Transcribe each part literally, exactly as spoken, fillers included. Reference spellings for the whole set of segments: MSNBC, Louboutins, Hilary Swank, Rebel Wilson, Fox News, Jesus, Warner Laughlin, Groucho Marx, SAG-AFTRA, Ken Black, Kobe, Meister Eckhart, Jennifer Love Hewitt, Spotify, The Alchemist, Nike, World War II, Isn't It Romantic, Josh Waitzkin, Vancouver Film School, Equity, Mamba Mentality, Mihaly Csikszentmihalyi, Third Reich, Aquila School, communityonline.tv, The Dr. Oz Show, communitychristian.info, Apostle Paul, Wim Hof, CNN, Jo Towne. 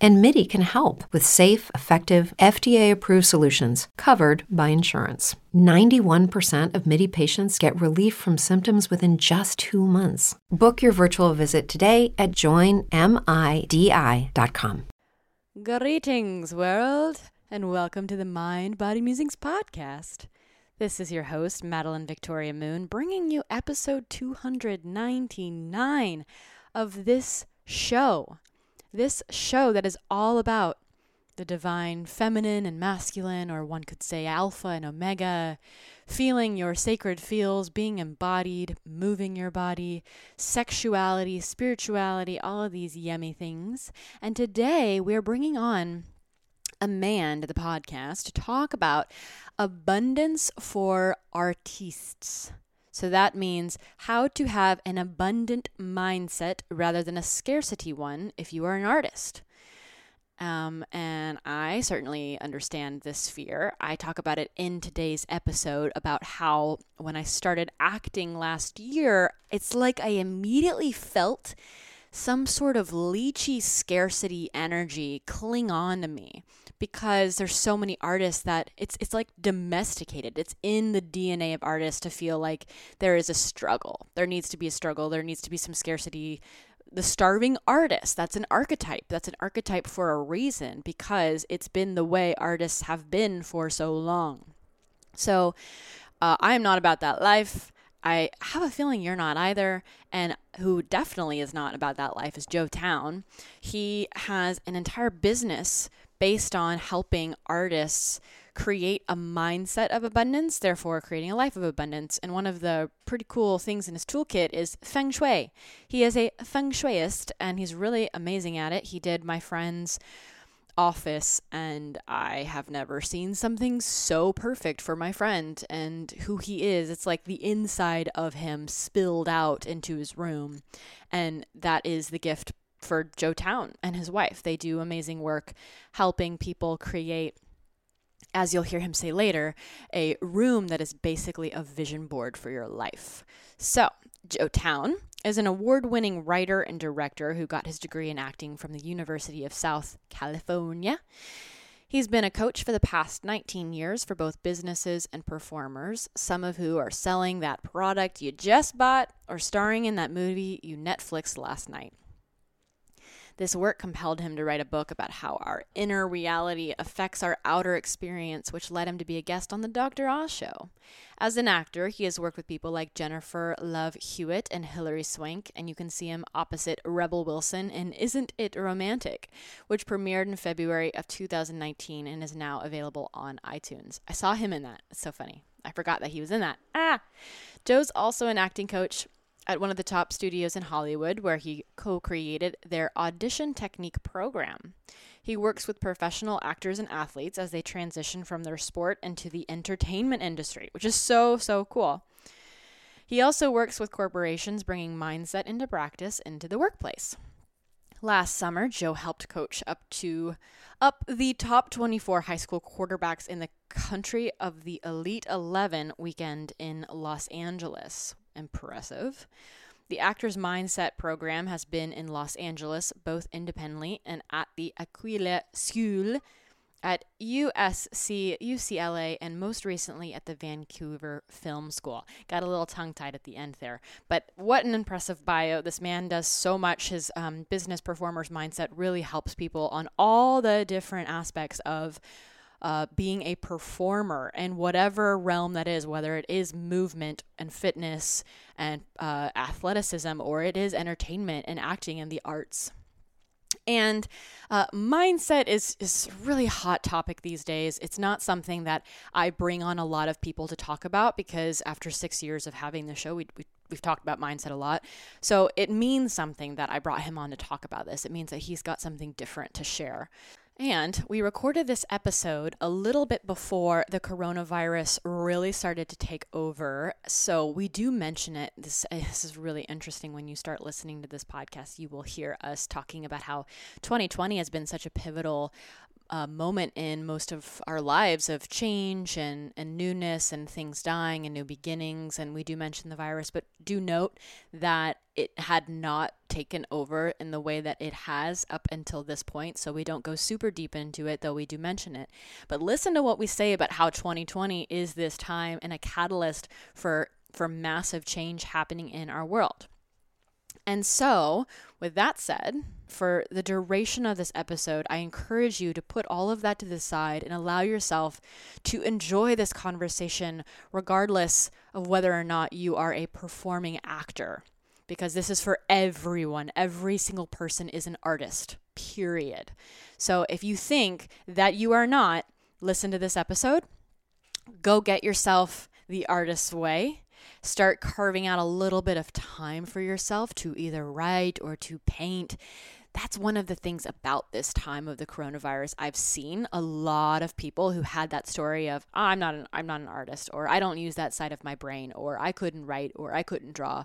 and Midi can help with safe, effective, F D A-approved solutions covered by insurance. ninety-one percent of Midi patients get relief from symptoms within just two months. Book your virtual visit today at join midi dot com. Greetings, world, and welcome to the Mind Body Musings Podcast. This is your host, Madeline Victoria Moon, bringing you episode two hundred ninety-nine of this show. This show that is all about the divine feminine and masculine, or one could say alpha and omega, feeling your sacred feels, being embodied, moving your body, sexuality, spirituality, all of these yummy things. And today we're bringing on a man to the podcast to talk about abundance for artists. So that means how to have an abundant mindset rather than a scarcity one if you are an artist. Um, and I certainly understand this fear. I talk about it in today's episode about how when I started acting last year, it's like I immediately felt some sort of leechy scarcity energy cling on to me because there's so many artists that it's it's like domesticated. It's in the D N A of artists to feel like there is a struggle. There needs to be a struggle. There needs to be some scarcity. The starving artist, that's an archetype. That's an archetype for a reason because it's been the way artists have been for so long. So uh, I am not about that life. I have a feeling you're not either. And who definitely is not about that life is Jo Towne. He has an entire business based on helping artists create a mindset of abundance, therefore creating a life of abundance. And one of the pretty cool things in his toolkit is Feng Shui. He is a Feng Shuiist, and he's really amazing at it. He did my friend's office, and I have never seen something so perfect for my friend and who he is. It's like the inside of him spilled out into his room, and that is the gift for Jo Towne and his wife. They do amazing work helping people create, as you'll hear him say later, a room that is basically a vision board for your life. So, Jo Towne is an award-winning writer and director who got his degree in acting from the University of South California. He's been a coach for the past nineteen years for both businesses and performers, some of who are selling that product you just bought or starring in that movie you Netflixed last night. This work compelled him to write a book about how our inner reality affects our outer experience, which led him to be a guest on The Doctor Oz Show. As an actor, he has worked with people like Jennifer Love Hewitt and Hilary Swank, and you can see him opposite Rebel Wilson in Isn't It Romantic, which premiered in February of two thousand nineteen and is now available on iTunes. I saw him in that. It's so funny. I forgot that he was in that. Ah! Joe's also an acting coach at one of the top studios in Hollywood, where he co-created their audition technique program. He works with professional actors and athletes as they transition from their sport into the entertainment industry, which is so, so cool. He also works with corporations, bringing mindset into practice into the workplace. Last summer, Joe helped coach up to up the top twenty-four high school quarterbacks in the country of the Elite eleven weekend in Los Angeles. Impressive. The Actors Mindset program has been in Los Angeles, both independently and at the Aquila School at U S C, U C L A, and most recently at the Vancouver Film School. Got a little tongue-tied at the end there, but what an impressive bio. This man does so much. His um, business performers mindset really helps people on all the different aspects of Uh, being a performer in whatever realm that is, whether it is movement and fitness and uh, athleticism, or it is entertainment and acting and the arts. And uh, mindset is, is a really hot topic these days. It's not something that I bring on a lot of people to talk about because after six years of having the show, we, we We've talked about mindset a lot. So it means something that I brought him on to talk about this. It means that he's got something different to share. And we recorded this episode a little bit before the coronavirus really started to take over. So we do mention it. This, this is really interesting. When you start listening to this podcast, you will hear us talking about how twenty twenty has been such a pivotal uh, moment in most of our lives of change and, and newness and things dying and new beginnings. And we do mention the virus, but do note that it had not taken over in the way that it has up until this point. So we don't go super deep into it, though we do mention it. But listen to what we say about how twenty twenty is this time and a catalyst for, for massive change happening in our world. And so, with that said, for the duration of this episode, I encourage you to put all of that to the side and allow yourself to enjoy this conversation, regardless of whether or not you are a performing actor. Because this is for everyone. Every single person is an artist, period. So if you think that you are not, listen to this episode. Go get yourself The Artist's Way. Start carving out a little bit of time for yourself to either write or to paint. That's one of the things about this time of the coronavirus. I've seen a lot of people who had that story of, oh, I'm not an, I'm not an artist, or I don't use that side of my brain, or I couldn't write, or I couldn't draw.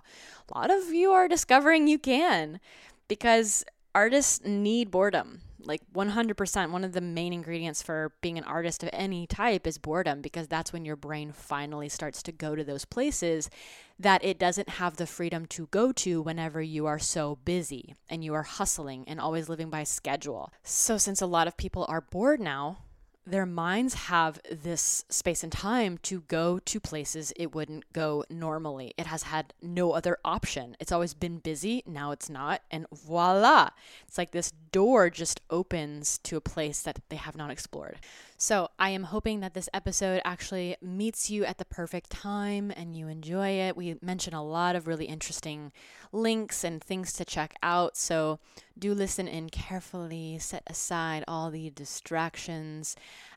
A lot of you are discovering you can, because artists need boredom. Like one hundred percent, one of the main ingredients for being an artist of any type is boredom, because that's when your brain finally starts to go to those places that it doesn't have the freedom to go to whenever you are so busy and you are hustling and always living by schedule. So since a lot of people are bored now, their minds have this space and time to go to places it wouldn't go normally. It has had no other option. It's always been busy. Now it's not. And voila, it's like this door just opens to a place that they have not explored. So I am hoping that this episode actually meets you at the perfect time and you enjoy it. We mention a lot of really interesting links and things to check out. So do listen in carefully, set aside all the distractions.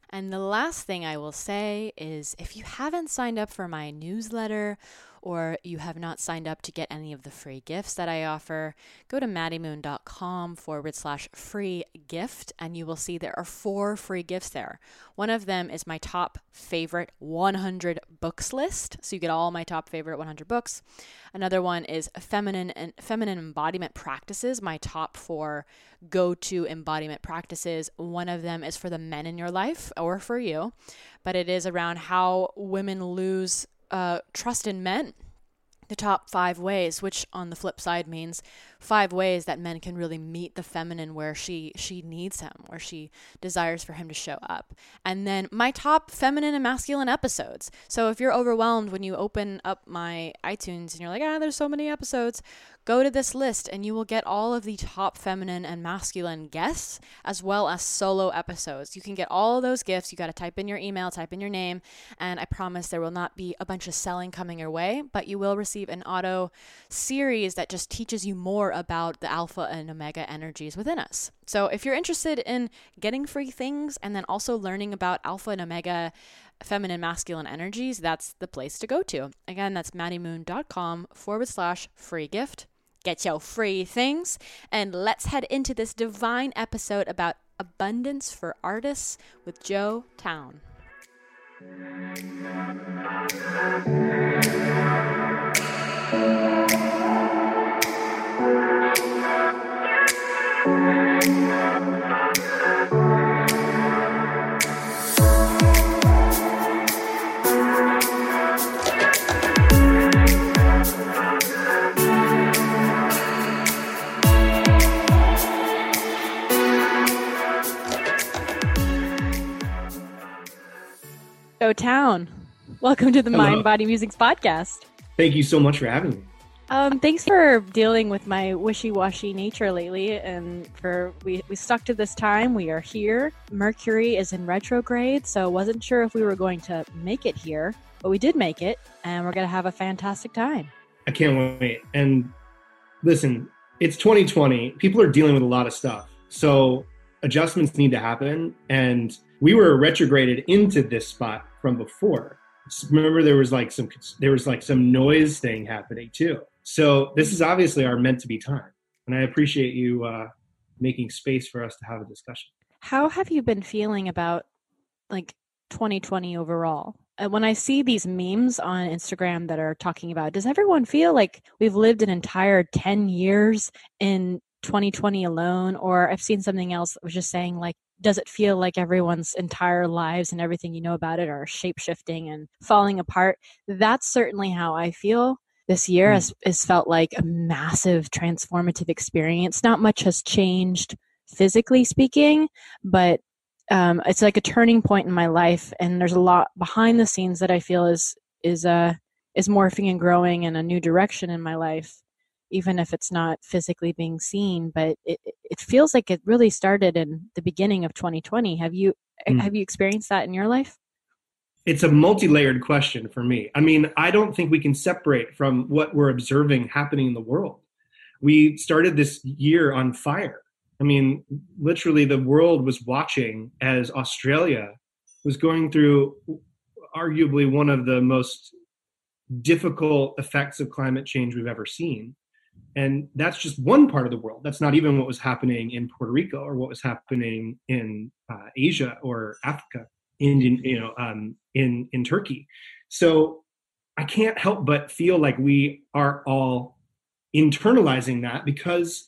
And the last thing I will say is, if you haven't signed up for my newsletter or you have not signed up to get any of the free gifts that I offer, go to maddiemoon.com forward slash free gift, and you will see there are four free gifts there. One of them is my top favorite one hundred books list, so you get all my top favorite one hundred books. Another one is feminine and feminine embodiment practices, my top four go-to embodiment practices. One of them is for the men in your life or for you, but it is around how women lose Uh, trust in men, the top five ways, which on the flip side means five ways that men can really meet the feminine where she she needs him, where she desires for him to show up. And then my top feminine and masculine episodes. So if you're overwhelmed when you open up my iTunes and you're like, ah, there's so many episodes, go to this list and you will get all of the top feminine and masculine guests as well as solo episodes. You can get all of those gifts. You got to type in your email, type in your name, and I promise there will not be a bunch of selling coming your way, but you will receive an auto series that just teaches you more about the alpha and omega energies within us. So if you're interested in getting free things and then also learning about alpha and omega feminine masculine energies, that's the place to go to. Again, that's maddiemoon.com forward slash free gift. Get your free things. And let's head into this divine episode about abundance for artists with Jo Towne. Jo Towne, welcome to the Hello. Mind Body Musings Podcast. Thank you so much for having me. Um, thanks for dealing with my wishy-washy nature lately, and for we, we stuck to this time. We are here. Mercury is in retrograde, so wasn't sure if we were going to make it here, but we did make it, and we're going to have a fantastic time. I can't wait. And listen, it's twenty twenty. People are dealing with a lot of stuff, so adjustments need to happen, and we were retrograded into this spot from before. Remember, there was like some there was like some noise thing happening too. So this is obviously our meant to be time. And I appreciate you uh, making space for us to have a discussion. How have you been feeling about like twenty twenty overall? When I see these memes on Instagram that are talking about, does everyone feel like we've lived an entire ten years in twenty twenty alone? Or I've seen something else that was just saying like, does it feel like everyone's entire lives and everything you know about it are shape-shifting and falling apart? That's certainly how I feel. This year has, has felt like a massive transformative experience. Not much has changed physically speaking, but Um, it's like a turning point in my life, and there's a lot behind the scenes that I feel is is uh, is morphing and growing in a new direction in my life, even if it's not physically being seen. But it, it feels like it really started in the beginning of twenty twenty. Have you mm. have you experienced that in your life? It's a multi-layered question for me. I mean, I don't think we can separate from what we're observing happening in the world. We started this year on fire. I mean, literally the world was watching as Australia was going through arguably one of the most difficult effects of climate change we've ever seen. And that's just one part of the world. That's not even what was happening in Puerto Rico or what was happening in uh, Asia or Africa, Indian, you know, um, in, in Turkey. So I can't help but feel like we are all internalizing that because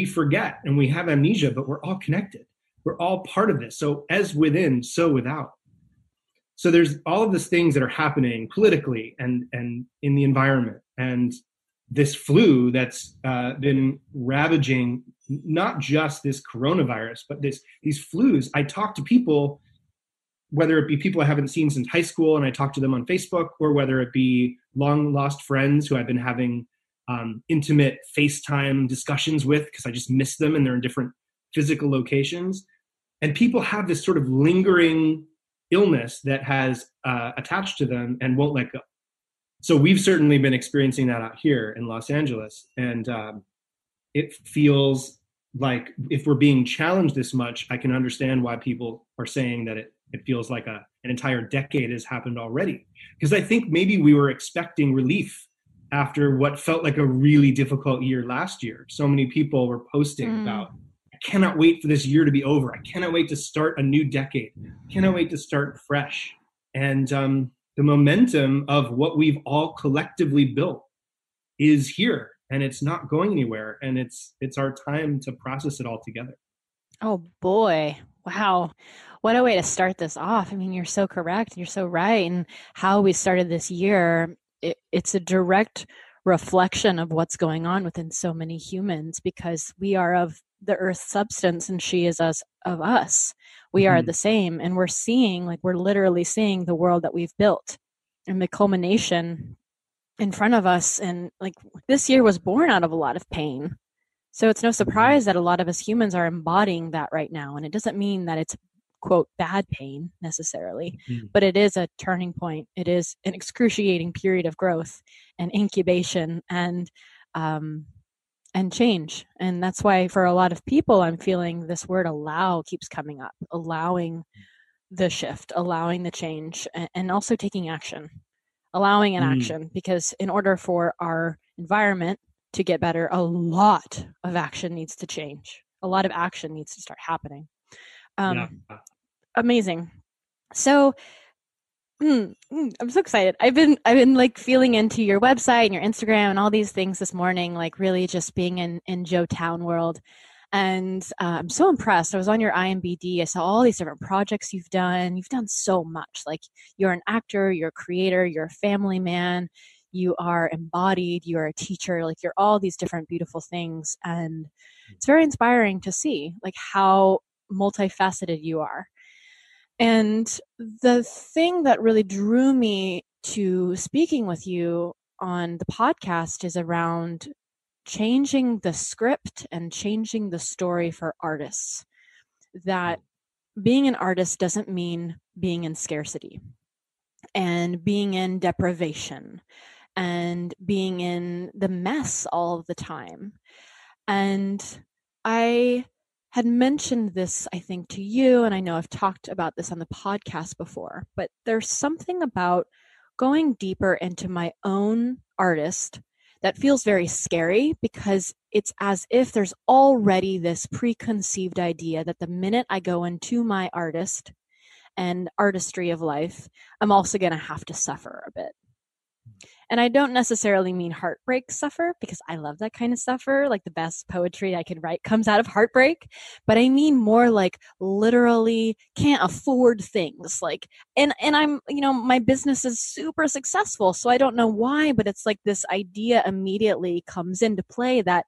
we forget and we have amnesia, but we're all connected. We're all part of this. So as within, so without. So there's all of these things that are happening politically and, and in the environment. And this flu that's uh, been ravaging not just this coronavirus, but this these flus. I talk to people, whether it be people I haven't seen since high school and I talk to them on Facebook, or whether it be long lost friends who I've been having Um, intimate FaceTime discussions with because I just miss them and they're in different physical locations. And people have this sort of lingering illness that has uh, attached to them and won't let go. So we've certainly been experiencing that out here in Los Angeles. And um, it feels like if we're being challenged this much, I can understand why people are saying that it, it feels like a, an entire decade has happened already. Because I think maybe we were expecting relief after what felt like a really difficult year last year. So many people were posting mm. about, I cannot wait for this year to be over. I cannot wait to start a new decade. I cannot wait to start fresh. And um, the momentum of what we've all collectively built is here, and it's not going anywhere. And it's it's our time to process it all together. Oh boy. Wow. What a way to start this off. I mean, you're so correct. You're so right. And how we started this year, It, it's a direct reflection of what's going on within so many humans, because we are of the earth substance and she is us of us. We mm-hmm. are the same. And we're seeing, like we're literally seeing the world that we've built and the culmination in front of us. And like this year was born out of a lot of pain. So it's no surprise that a lot of us humans are embodying that right now. And it doesn't mean that it's quote, bad pain necessarily, mm-hmm. but it is a turning point. It is an excruciating period of growth and incubation and, um, and change. And that's why for a lot of people, I'm feeling this word allow keeps coming up, allowing the shift, allowing the change, and, and also taking action, allowing an mm-hmm. action, because in order for our environment to get better, a lot of action needs to change. A lot of action needs to start happening. Um, yeah. Amazing. So mm, mm, I'm so excited. I've been, I've been like feeling into your website and your Instagram and all these things this morning, like really just being in, in Jo Towne world. And uh, I'm so impressed. I was on your I M B D. I saw all these different projects you've done. You've done so much. Like you're an actor, you're a creator, you're a family man, you are embodied, you're a teacher, like you're all these different beautiful things. And it's very inspiring to see like how multifaceted you are. And the thing that really drew me to speaking with you on the podcast is around changing the script and changing the story for artists. That being an artist doesn't mean being in scarcity and being in deprivation and being in the mess all of the time. And I had mentioned this, I think, to you, and I know I've talked about this on the podcast before, but there's something about going deeper into my own artist that feels very scary because it's as if there's already this preconceived idea that the minute I go into my artist and artistry of life, I'm also going to have to suffer a bit. And I don't necessarily mean heartbreak suffer, because I love that kind of suffer. Like the best poetry I can write comes out of heartbreak. But I mean more like literally can't afford things. Like, and, and I'm, you know, my business is super successful. So I don't know why, but it's like this idea immediately comes into play that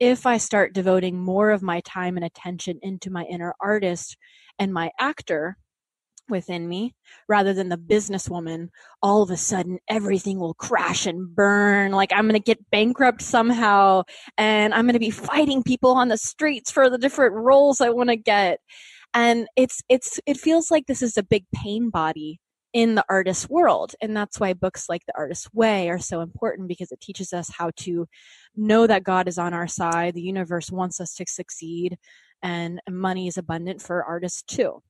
if I start devoting more of my time and attention into my inner artist and my actor within me, rather than the businesswoman, all of a sudden everything will crash and burn. Like I'm going to get bankrupt somehow, and I'm going to be fighting people on the streets for the different roles I want to get. And it's it's it feels like this is a big pain body in the artist world. And that's why books like The Artist's Way are so important, because it teaches us how to know that God is on our side, the universe wants us to succeed, and money is abundant for artists too.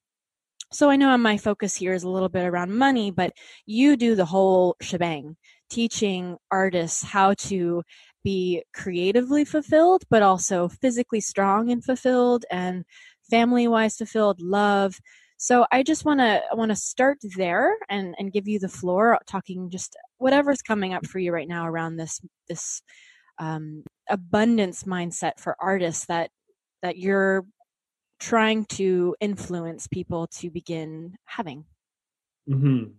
So I know my focus here is a little bit around money, but you do the whole shebang, teaching artists how to be creatively fulfilled, but also physically strong and fulfilled, and family-wise fulfilled, love. So I just want to want to start there and, and give you the floor, talking just whatever's coming up for you right now around this this um, abundance mindset for artists that that you're trying to influence people to begin having. Mm-hmm.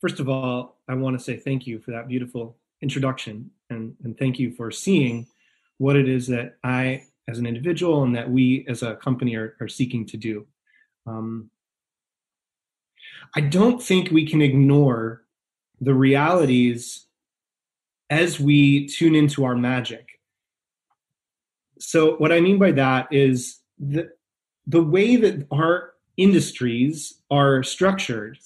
First of all, I want to say thank you for that beautiful introduction, and, and thank you for seeing what it is that I, as an individual, and that we as a company are, are seeking to do. Um, I don't think we can ignore the realities as we tune into our magic. So what I mean by that is The, the way that our industries are structured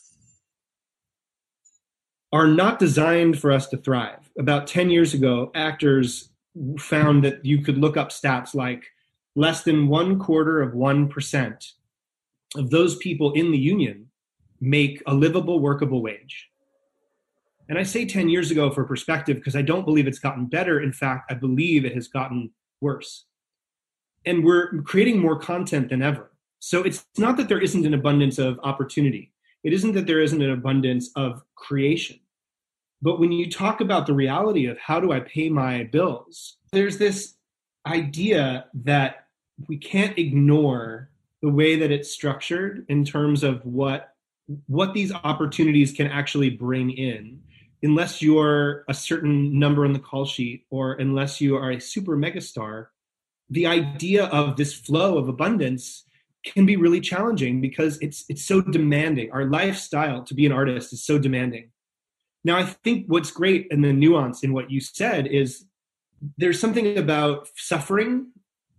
are not designed for us to thrive. About ten years ago, actors found that you could look up stats like less than one quarter of one percent of those people in the union make a livable, workable wage. And I say ten years ago for perspective because I don't believe it's gotten better. In fact, I believe it has gotten worse. And we're creating more content than ever. So it's not that there isn't an abundance of opportunity. It isn't that there isn't an abundance of creation. But when you talk about the reality of how do I pay my bills, there's this idea that we can't ignore the way that it's structured in terms of what, what these opportunities can actually bring in, unless you're a certain number on the call sheet or unless you are a super megastar. The idea of this flow of abundance can be really challenging because it's it's so demanding. Our lifestyle to be an artist is so demanding. Now, I think what's great and the nuance in what you said is there's something about suffering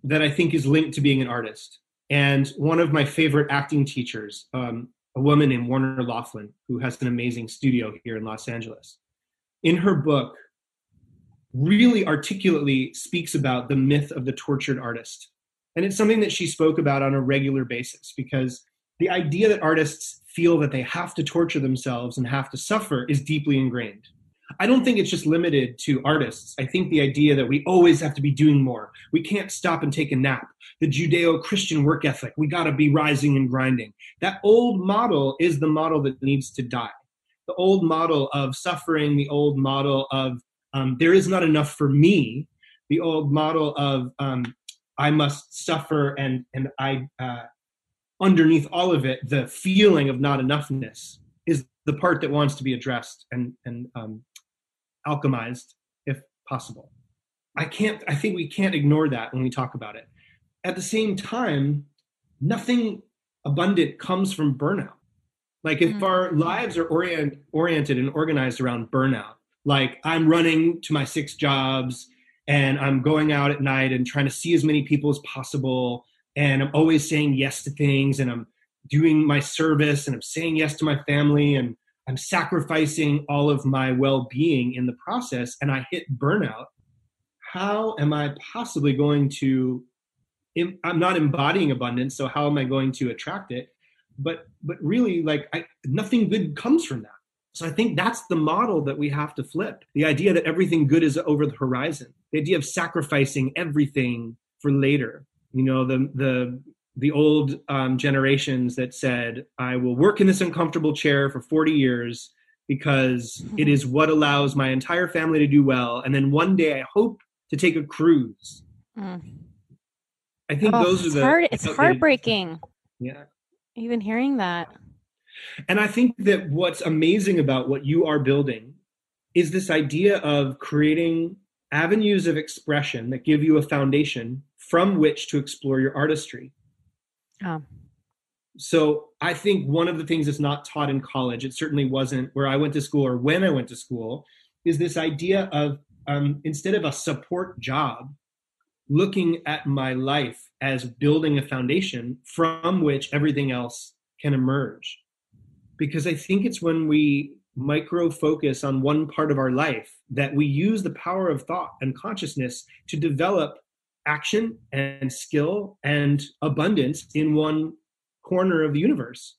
that I think is linked to being an artist. And one of my favorite acting teachers, um, a woman named Warner Laughlin, who has an amazing studio here in Los Angeles, in her book, really articulately speaks about the myth of the tortured artist. And it's something that she spoke about on a regular basis, because the idea that artists feel that they have to torture themselves and have to suffer is deeply ingrained. I don't think it's just limited to artists. I think the idea that we always have to be doing more. We can't stop and take a nap. The Judeo-Christian work ethic, we gotta be rising and grinding. That old model is the model that needs to die. The old model of suffering, the old model of Um, there is not enough for me, the old model of um, I must suffer, and and I uh, underneath all of it, the feeling of not enoughness is the part that wants to be addressed and, and um, alchemized if possible. I can't. I think we can't ignore that when we talk about it. At the same time, nothing abundant comes from burnout. Like if mm-hmm. our lives are orient, oriented and organized around burnout, like I'm running to my six jobs and I'm going out at night and trying to see as many people as possible. And I'm always saying yes to things, and I'm doing my service, and I'm saying yes to my family, and I'm sacrificing all of my well-being in the process, and I hit burnout. How am I possibly going to, I'm not embodying abundance, so how am I going to attract it? But but really, like I, nothing good comes from that. So I think that's the model that we have to flip. The idea that everything good is over the horizon. The idea of sacrificing everything for later. You know, the the the old um, generations that said, I will work in this uncomfortable chair for forty years because it is what allows my entire family to do well. And then one day I hope to take a cruise. Mm. I think oh, those are the... Hard, it's heartbreaking. Yeah. Even hearing that. And I think that what's amazing about what you are building is this idea of creating avenues of expression that give you a foundation from which to explore your artistry. Oh. So I think one of the things that's not taught in college, it certainly wasn't where I went to school or when I went to school, is this idea of um, instead of a support job, looking at my life as building a foundation from which everything else can emerge. Because I think it's when we micro focus on one part of our life that we use the power of thought and consciousness to develop action and skill and abundance in one corner of the universe.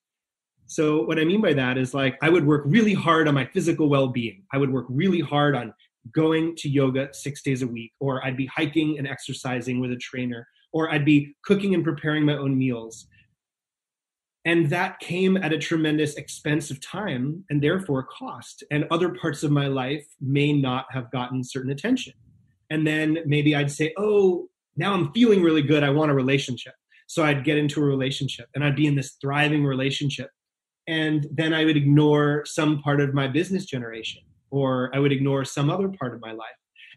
So what I mean by that is, like, I would work really hard on my physical well-being. I would work really hard on going to yoga six days a week, or I'd be hiking and exercising with a trainer, or I'd be cooking and preparing my own meals. And that came at a tremendous expense of time and therefore cost. And other parts of my life may not have gotten certain attention. And then maybe I'd say, oh, now I'm feeling really good. I want a relationship. So I'd get into a relationship and I'd be in this thriving relationship. And then I would ignore some part of my business generation, or I would ignore some other part of my life.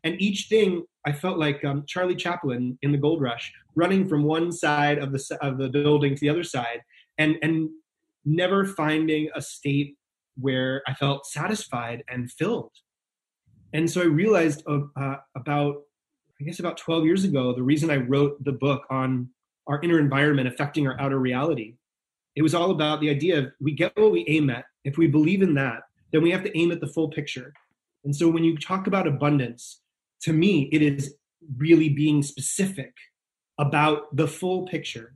And each thing, I felt like um, Charlie Chaplin in the Gold Rush, running from one side of the of the building to the other side, and and never finding a state where I felt satisfied and filled. And so I realized uh, about, I guess about twelve years ago, the reason I wrote the book on our inner environment affecting our outer reality, it was all about the idea of we get what we aim at. If we believe in that, then we have to aim at the full picture. And so when you talk about abundance, to me, it is really being specific about the full picture.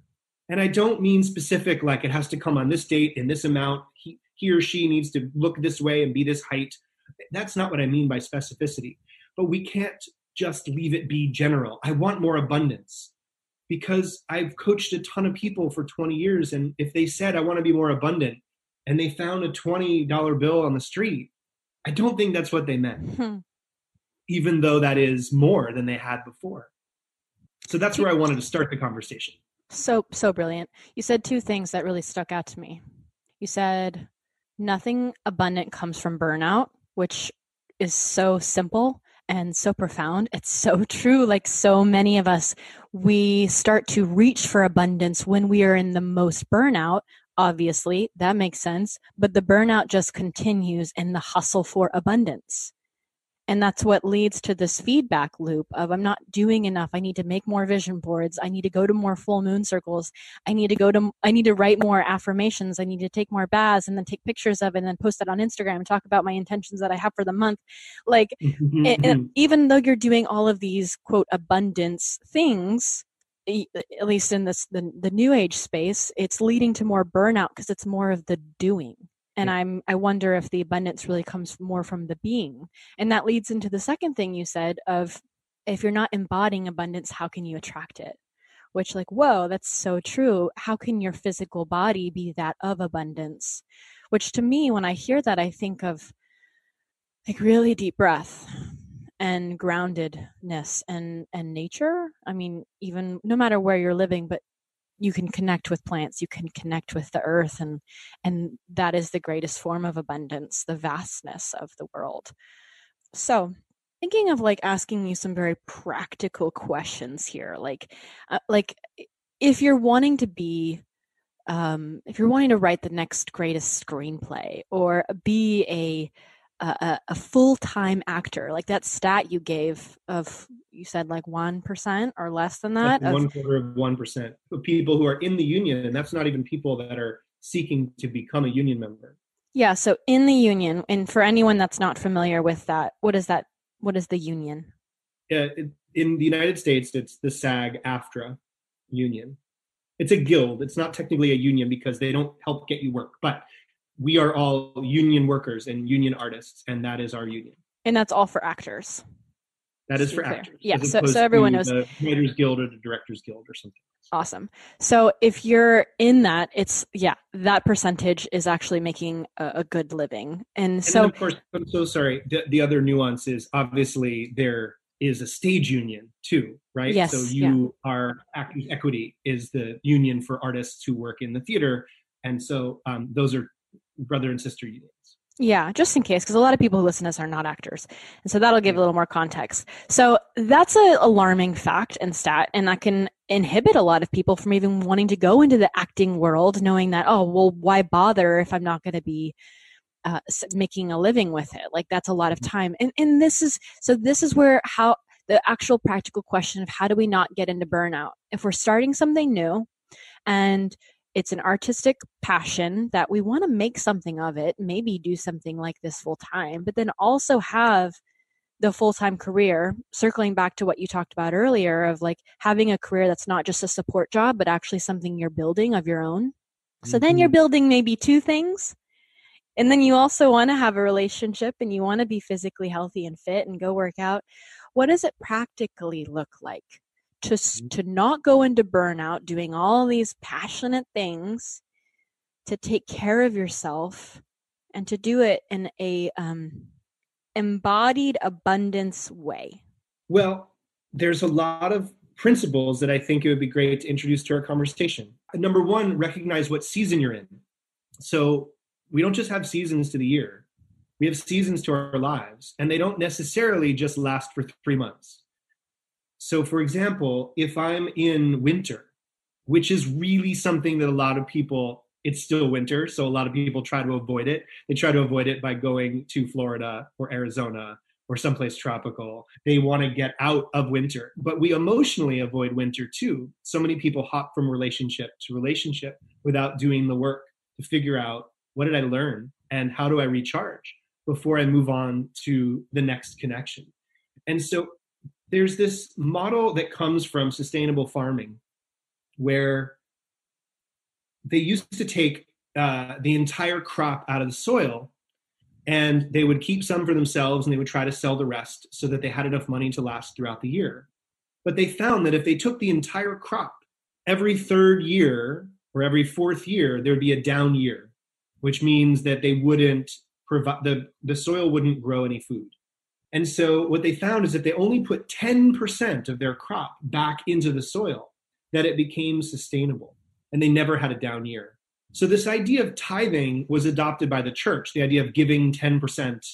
And I don't mean specific like it has to come on this date in this amount. He, he or she needs to look this way and be this height. That's not what I mean by specificity. But we can't just leave it be general. I want more abundance. Because I've coached a ton of people for twenty years, and if they said, I want to be more abundant, and they found a twenty dollar bill on the street, I don't think that's what they meant, mm-hmm. even though that is more than they had before. So that's where I wanted to start the conversation. So, so brilliant. You said two things that really stuck out to me. You said nothing abundant comes from burnout, which is so simple and so profound. It's so true. Like so many of us, we start to reach for abundance when we are in the most burnout. Obviously, that makes sense. But the burnout just continues in the hustle for abundance. And that's what leads to this feedback loop of I'm not doing enough. I need to make more vision boards. I need to go to more full moon circles. I need to go to, I need to write more affirmations. I need to take more baths and then take pictures of it and then post it on Instagram and talk about my intentions that I have for the month. Like and, and even though you're doing all of these quote abundance things, at least in this, the, the new age space, it's leading to more burnout because it's more of the doing. And I'm, I wonder if the abundance really comes more from the being. And that leads into the second thing you said of, if you're not embodying abundance, how can you attract it? Which like, whoa, that's so true. How can your physical body be that of abundance? Which to me, when I hear that, I think of like really deep breath and groundedness and, and nature. I mean, even no matter where you're living, but you can connect with plants, you can connect with the earth. And, and that is the greatest form of abundance, the vastness of the world. So thinking of like asking you some very practical questions here, like, uh, like if you're wanting to be, um, if you're wanting to write the next greatest screenplay or be a, a, a full-time actor, like that stat you gave of, you said like one percent or less than that? Like one of, quarter of one percent of people who are in the union, and that's not even people that are seeking to become a union member. Yeah, so in the union, and for anyone that's not familiar with that, what is that? What is the union? Yeah, it, in the United States, it's the SAG-AFTRA union. It's a guild. It's not technically a union because they don't help get you work, but we are all union workers and union artists, and that is our union. And that's all for actors. That is for actors. Yeah, so, so everyone knows. The Writers Guild or the Directors Guild or something. Awesome. So if you're in that, it's, yeah, that percentage is actually making a, a good living. And, and so, then of course, I'm so sorry. The, the other nuance is obviously there is a stage union too, right? Yes, so you yeah. are, Actors Equity is the union for artists who work in the theater. And so um, those are brother and sister unions. Yeah, just in case, because a lot of people who listen to us are not actors. And so that'll give a little more context. So that's an alarming fact and stat, and that can inhibit a lot of people from even wanting to go into the acting world, knowing that, oh, well, why bother if I'm not going to be uh, making a living with it? Like, that's a lot of time. And and this is, so this is where how the actual practical question of how do we not get into burnout? If we're starting something new and it's an artistic passion that we want to make something of it, maybe do something like this full time, but then also have the full-time career, circling back to what you talked about earlier of like having a career that's not just a support job, but actually something you're building of your own. Mm-hmm. So then you're building maybe two things. And then you also want to have a relationship and you want to be physically healthy and fit and go work out. What does it practically look like to to not go into burnout doing all these passionate things, to take care of yourself and to do it in a um, embodied abundance way? Well, there's a lot of principles that I think it would be great to introduce to our conversation. Number one, recognize what season you're in. So we don't just have seasons to the year. We have seasons to our lives, and they don't necessarily just last for three months. So, for example, if I'm in winter, which is really something that a lot of people, it's still winter, so a lot of people try to avoid it. They try to avoid it by going to Florida or Arizona or someplace tropical. They want to get out of winter. But we emotionally avoid winter too. So many people hop from relationship to relationship without doing the work to figure out, what did I learn and how do I recharge before I move on to the next connection? And so there's this model that comes from sustainable farming where they used to take uh, the entire crop out of the soil, and they would keep some for themselves and they would try to sell the rest so that they had enough money to last throughout the year. But they found that if they took the entire crop, every third year or every fourth year, there'd be a down year, which means that they wouldn't provide, the, the soil wouldn't grow any food. And so what they found is that they only put ten percent of their crop back into the soil, that it became sustainable, and they never had a down year. So this idea of tithing was adopted by the church, the idea of giving ten percent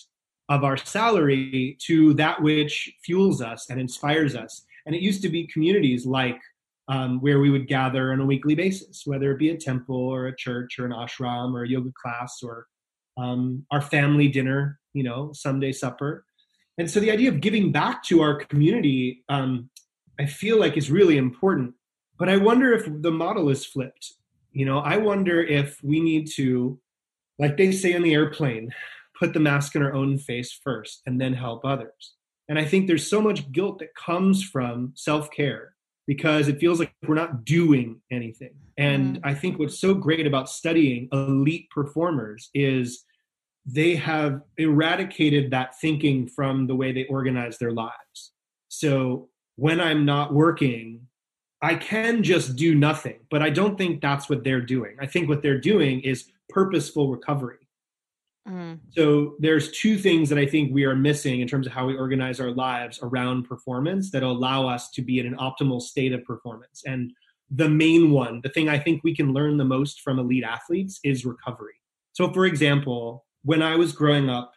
of our salary to that which fuels us and inspires us. And it used to be communities like um, where we would gather on a weekly basis, whether it be a temple or a church or an ashram or a yoga class or um, our family dinner, you know, Sunday supper. And so the idea of giving back to our community, um, I feel like is really important. But I wonder if the model is flipped. You know, I wonder if we need to, like they say on the airplane, put the mask on our own face first and then help others. And I think there's so much guilt that comes from self-care because it feels like we're not doing anything. And mm-hmm. I think what's so great about studying elite performers is they have eradicated that thinking from the way they organize their lives. So when I'm not working, I can just do nothing, but I don't think that's what they're doing. I think what they're doing is purposeful recovery. Mm. So there's two things that I think we are missing in terms of how we organize our lives around performance that allow us to be in an optimal state of performance. And the main one, the thing I think we can learn the most from elite athletes is recovery. So for example, when I was growing up,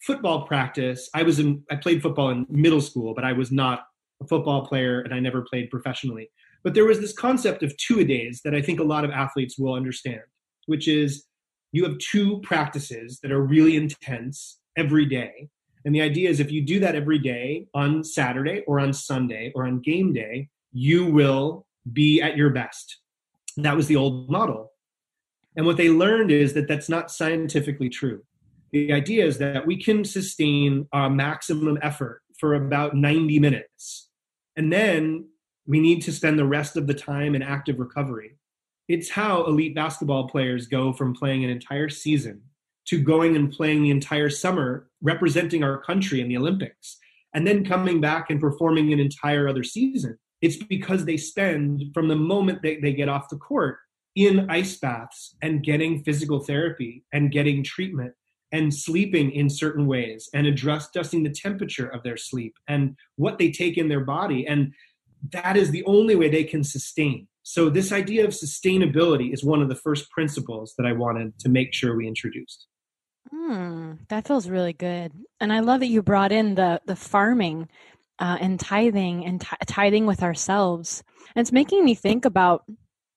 football practice, I was in, I played football in middle school, but I was not a football player and I never played professionally. But there was this concept of two-a-days that I think a lot of athletes will understand, which is you have two practices that are really intense every day. And the idea is if you do that every day on Saturday or on Sunday or on game day, you will be at your best. That was the old model. And what they learned is that that's not scientifically true. The idea is that we can sustain our maximum effort for about ninety minutes. And then we need to spend the rest of the time in active recovery. It's how elite basketball players go from playing an entire season to going and playing the entire summer, representing our country in the Olympics, and then coming back and performing an entire other season. It's because they spend, from the moment they, they get off the court, in ice baths and getting physical therapy and getting treatment and sleeping in certain ways and adjusting the temperature of their sleep and what they take in their body. And that is the only way they can sustain. So this idea of sustainability is one of the first principles that I wanted to make sure we introduced. Mm, that feels really good. And I love that you brought in the the farming uh, and tithing and t- tithing with ourselves. And it's making me think about,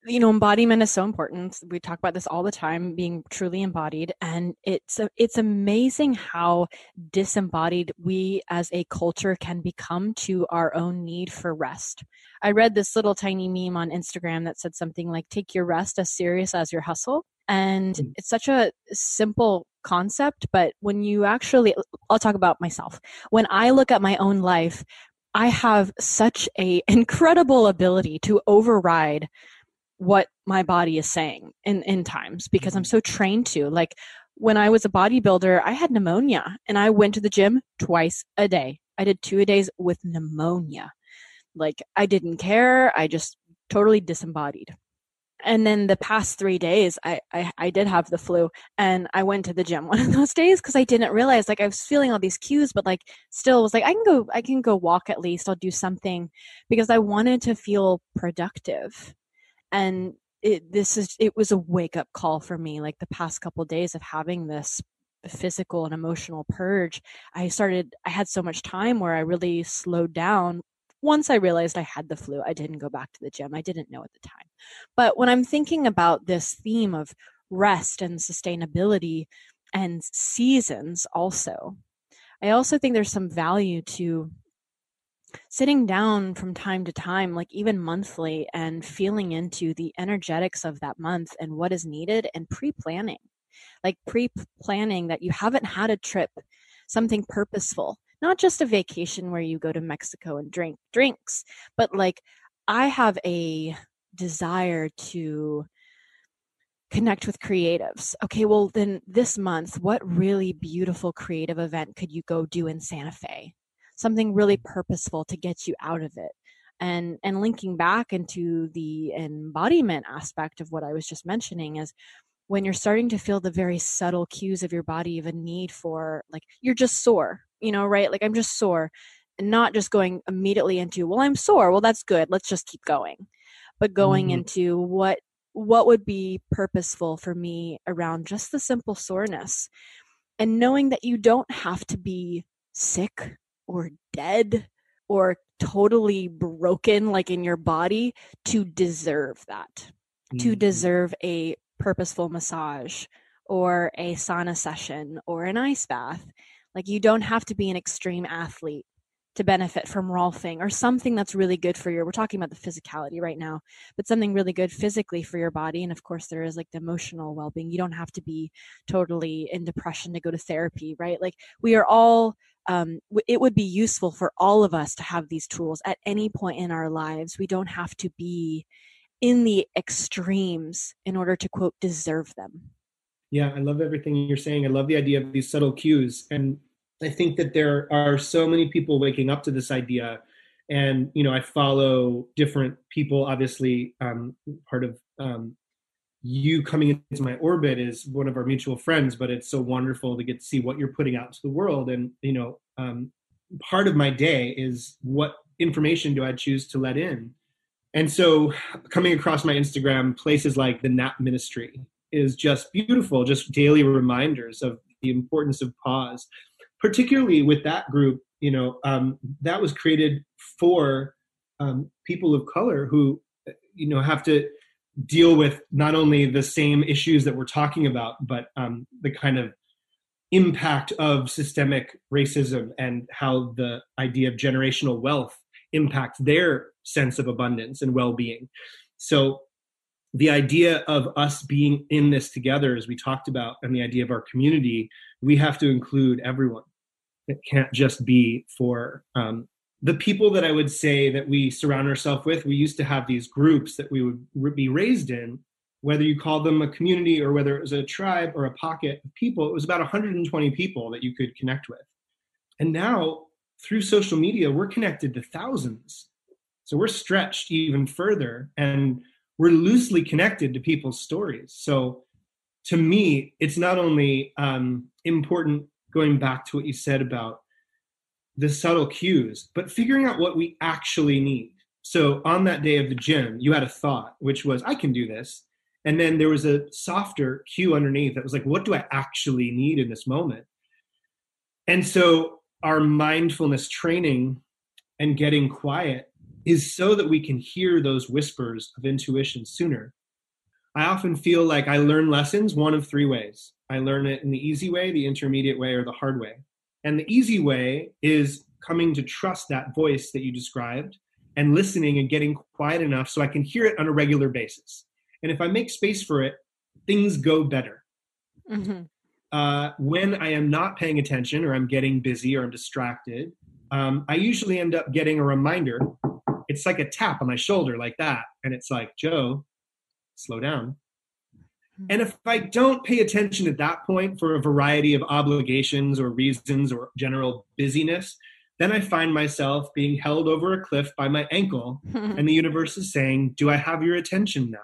you know, embodiment is so important. We talk about this all the time, being truly embodied. And it's it's amazing how disembodied we as a culture can become to our own need for rest. I read this little tiny meme on Instagram that said something like, take your rest as serious as your hustle. And it's such a simple concept, but when you actually, I'll talk about myself. When I look at my own life, I have such an incredible ability to override what my body is saying in, in times, because I'm so trained to. Like when I was a bodybuilder, I had pneumonia and I went to the gym twice a day. I did two a days with pneumonia. Like I didn't care. I just totally disembodied. And then the past three days, I, I, I did have the flu and I went to the gym one of those days because I didn't realize, like I was feeling all these cues, but like still was like, I can go, I can go walk at least. I'll do something because I wanted to feel productive. And it, this is, it was a wake up call for me. Like the past couple of days of having this physical and emotional purge, I started, I had so much time where I really slowed down. Once I realized I had the flu, I didn't go back to the gym. I didn't know at the time. But when I'm thinking about this theme of rest and sustainability and seasons also, I also think there's some value to sitting down from time to time, like even monthly, and feeling into the energetics of that month and what is needed, and pre-planning, like pre-planning that you haven't had a trip, something purposeful. Not just a vacation where you go to Mexico and drink drinks, but like I have a desire to connect with creatives. Okay, well then this month, what really beautiful creative event could you go do in Santa Fe? Something really purposeful to get you out of it. And and linking back into the embodiment aspect of what I was just mentioning is, when you're starting to feel the very subtle cues of your body of a need for, like, you're just sore, you know, right? Like, I'm just sore, and not just going immediately into, well, I'm sore. Well, that's good. Let's just keep going. But going mm-hmm. into what, what would be purposeful for me around just the simple soreness, and knowing that you don't have to be sick or dead or totally broken, like in your body, to deserve that, mm-hmm. to deserve a purposeful massage or a sauna session or an ice bath. Like you don't have to be an extreme athlete to benefit from Rolfing or something that's really good for your, we're talking about the physicality right now, but something really good physically for your body. And of course there is like the emotional well-being. You don't have to be totally in depression to go to therapy, right? Like we are all, um, it would be useful for all of us to have these tools at any point in our lives. We don't have to be in the extremes in order to, quote, deserve them. Yeah, I love everything you're saying. I love the idea of these subtle cues. And I think that there are so many people waking up to this idea. And, you know, I follow different people, obviously, um, part of um, you coming into my orbit is one of our mutual friends, but it's so wonderful to get to see what you're putting out to the world. And, you know, um, part of my day is what information do I choose to let in? And so coming across my Instagram, places like The Nap Ministry is just beautiful, just daily reminders of the importance of pause, particularly with that group, you know, um, that was created for um, people of color who, you know, have to deal with not only the same issues that we're talking about, but um, the kind of impact of systemic racism and how the idea of generational wealth impacts their sense of abundance and well-being. So the idea of us being in this together, as we talked about, and the idea of our community, we have to include everyone. It can't just be for um, the people that I would say that we surround ourselves with. We used to have these groups that we would be raised in whether you call them a community or whether it was a tribe or a pocket of people, it was about one hundred twenty people that you could connect with. And now through social media, we're connected to thousands. So we're stretched even further and we're loosely connected to people's stories. So to me, it's not only um, important going back to what you said about the subtle cues, but figuring out what we actually need. So on that day of the gym, you had a thought, which was, I can do this. And then there was a softer cue underneath that was like, what do I actually need in this moment? And so our mindfulness training and getting quiet is so that we can hear those whispers of intuition sooner. I often feel like I learn lessons one of three ways. I learn it in the easy way, the intermediate way, or the hard way. And the easy way is coming to trust that voice that you described and listening and getting quiet enough so I can hear it on a regular basis. And if I make space for it, things go better. Mm-hmm. Uh, when I am not paying attention or I'm getting busy or I'm distracted, um, I usually end up getting a reminder. It's like a tap on my shoulder like that. And it's like, Joe, slow down. And if I don't pay attention at that point for a variety of obligations or reasons or general busyness, then I find myself being held over a cliff by my ankle and the universe is saying, do I have your attention now?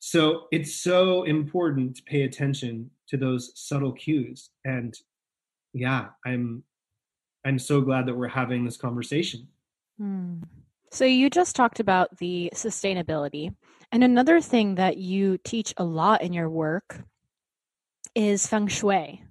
So it's so important to pay attention to those subtle cues. And yeah, I'm I'm so glad that we're having this conversation. Hmm. So you just talked about the sustainability. And another thing that you teach a lot in your work is Feng Shui,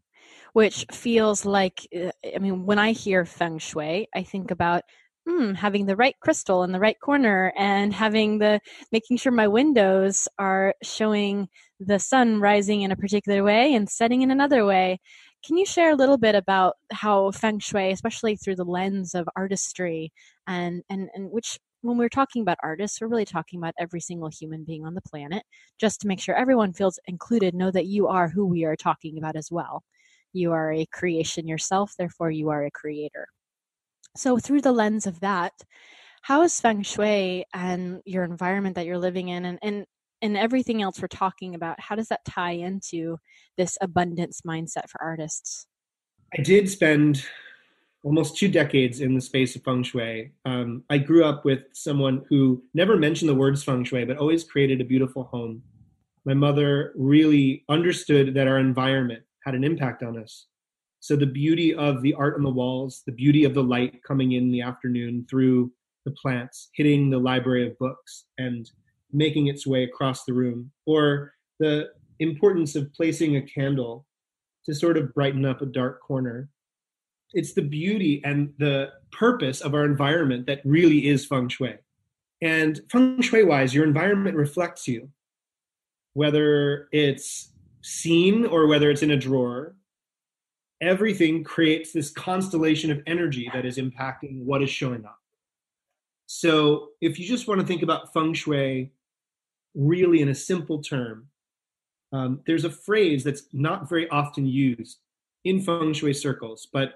which feels like, I mean, when I hear Feng Shui, I think about mm, having the right crystal in the right corner and having the, making sure my windows are showing the sun rising in a particular way and setting in another way. Can you share a little bit about how Feng Shui, especially through the lens of artistry and, and, and which, when we're talking about artists, we're really talking about every single human being on the planet, just to make sure everyone feels included, know that you are who we are talking about as well. You are a creation yourself, therefore you are a creator. So through the lens of that, how is Feng Shui and your environment that you're living in and, and, and everything else we're talking about, how does that tie into this abundance mindset for artists? I did spend almost two decades in the space of Feng Shui. Um, I grew up with someone who never mentioned the words Feng Shui, but always created a beautiful home. My mother really understood that our environment had an impact on us. So the beauty of the art on the walls, the beauty of the light coming in the afternoon through the plants, hitting the library of books and making its way across the room, or the importance of placing a candle to sort of brighten up a dark corner. It's the beauty and the purpose of our environment that really is Feng Shui. And Feng Shui-wise, your environment reflects you, whether it's seen or whether it's in a drawer. Everything creates this constellation of energy that is impacting what is showing up. So if you just want to think about Feng Shui really in a simple term, um, there's a phrase that's not very often used in Feng Shui circles, but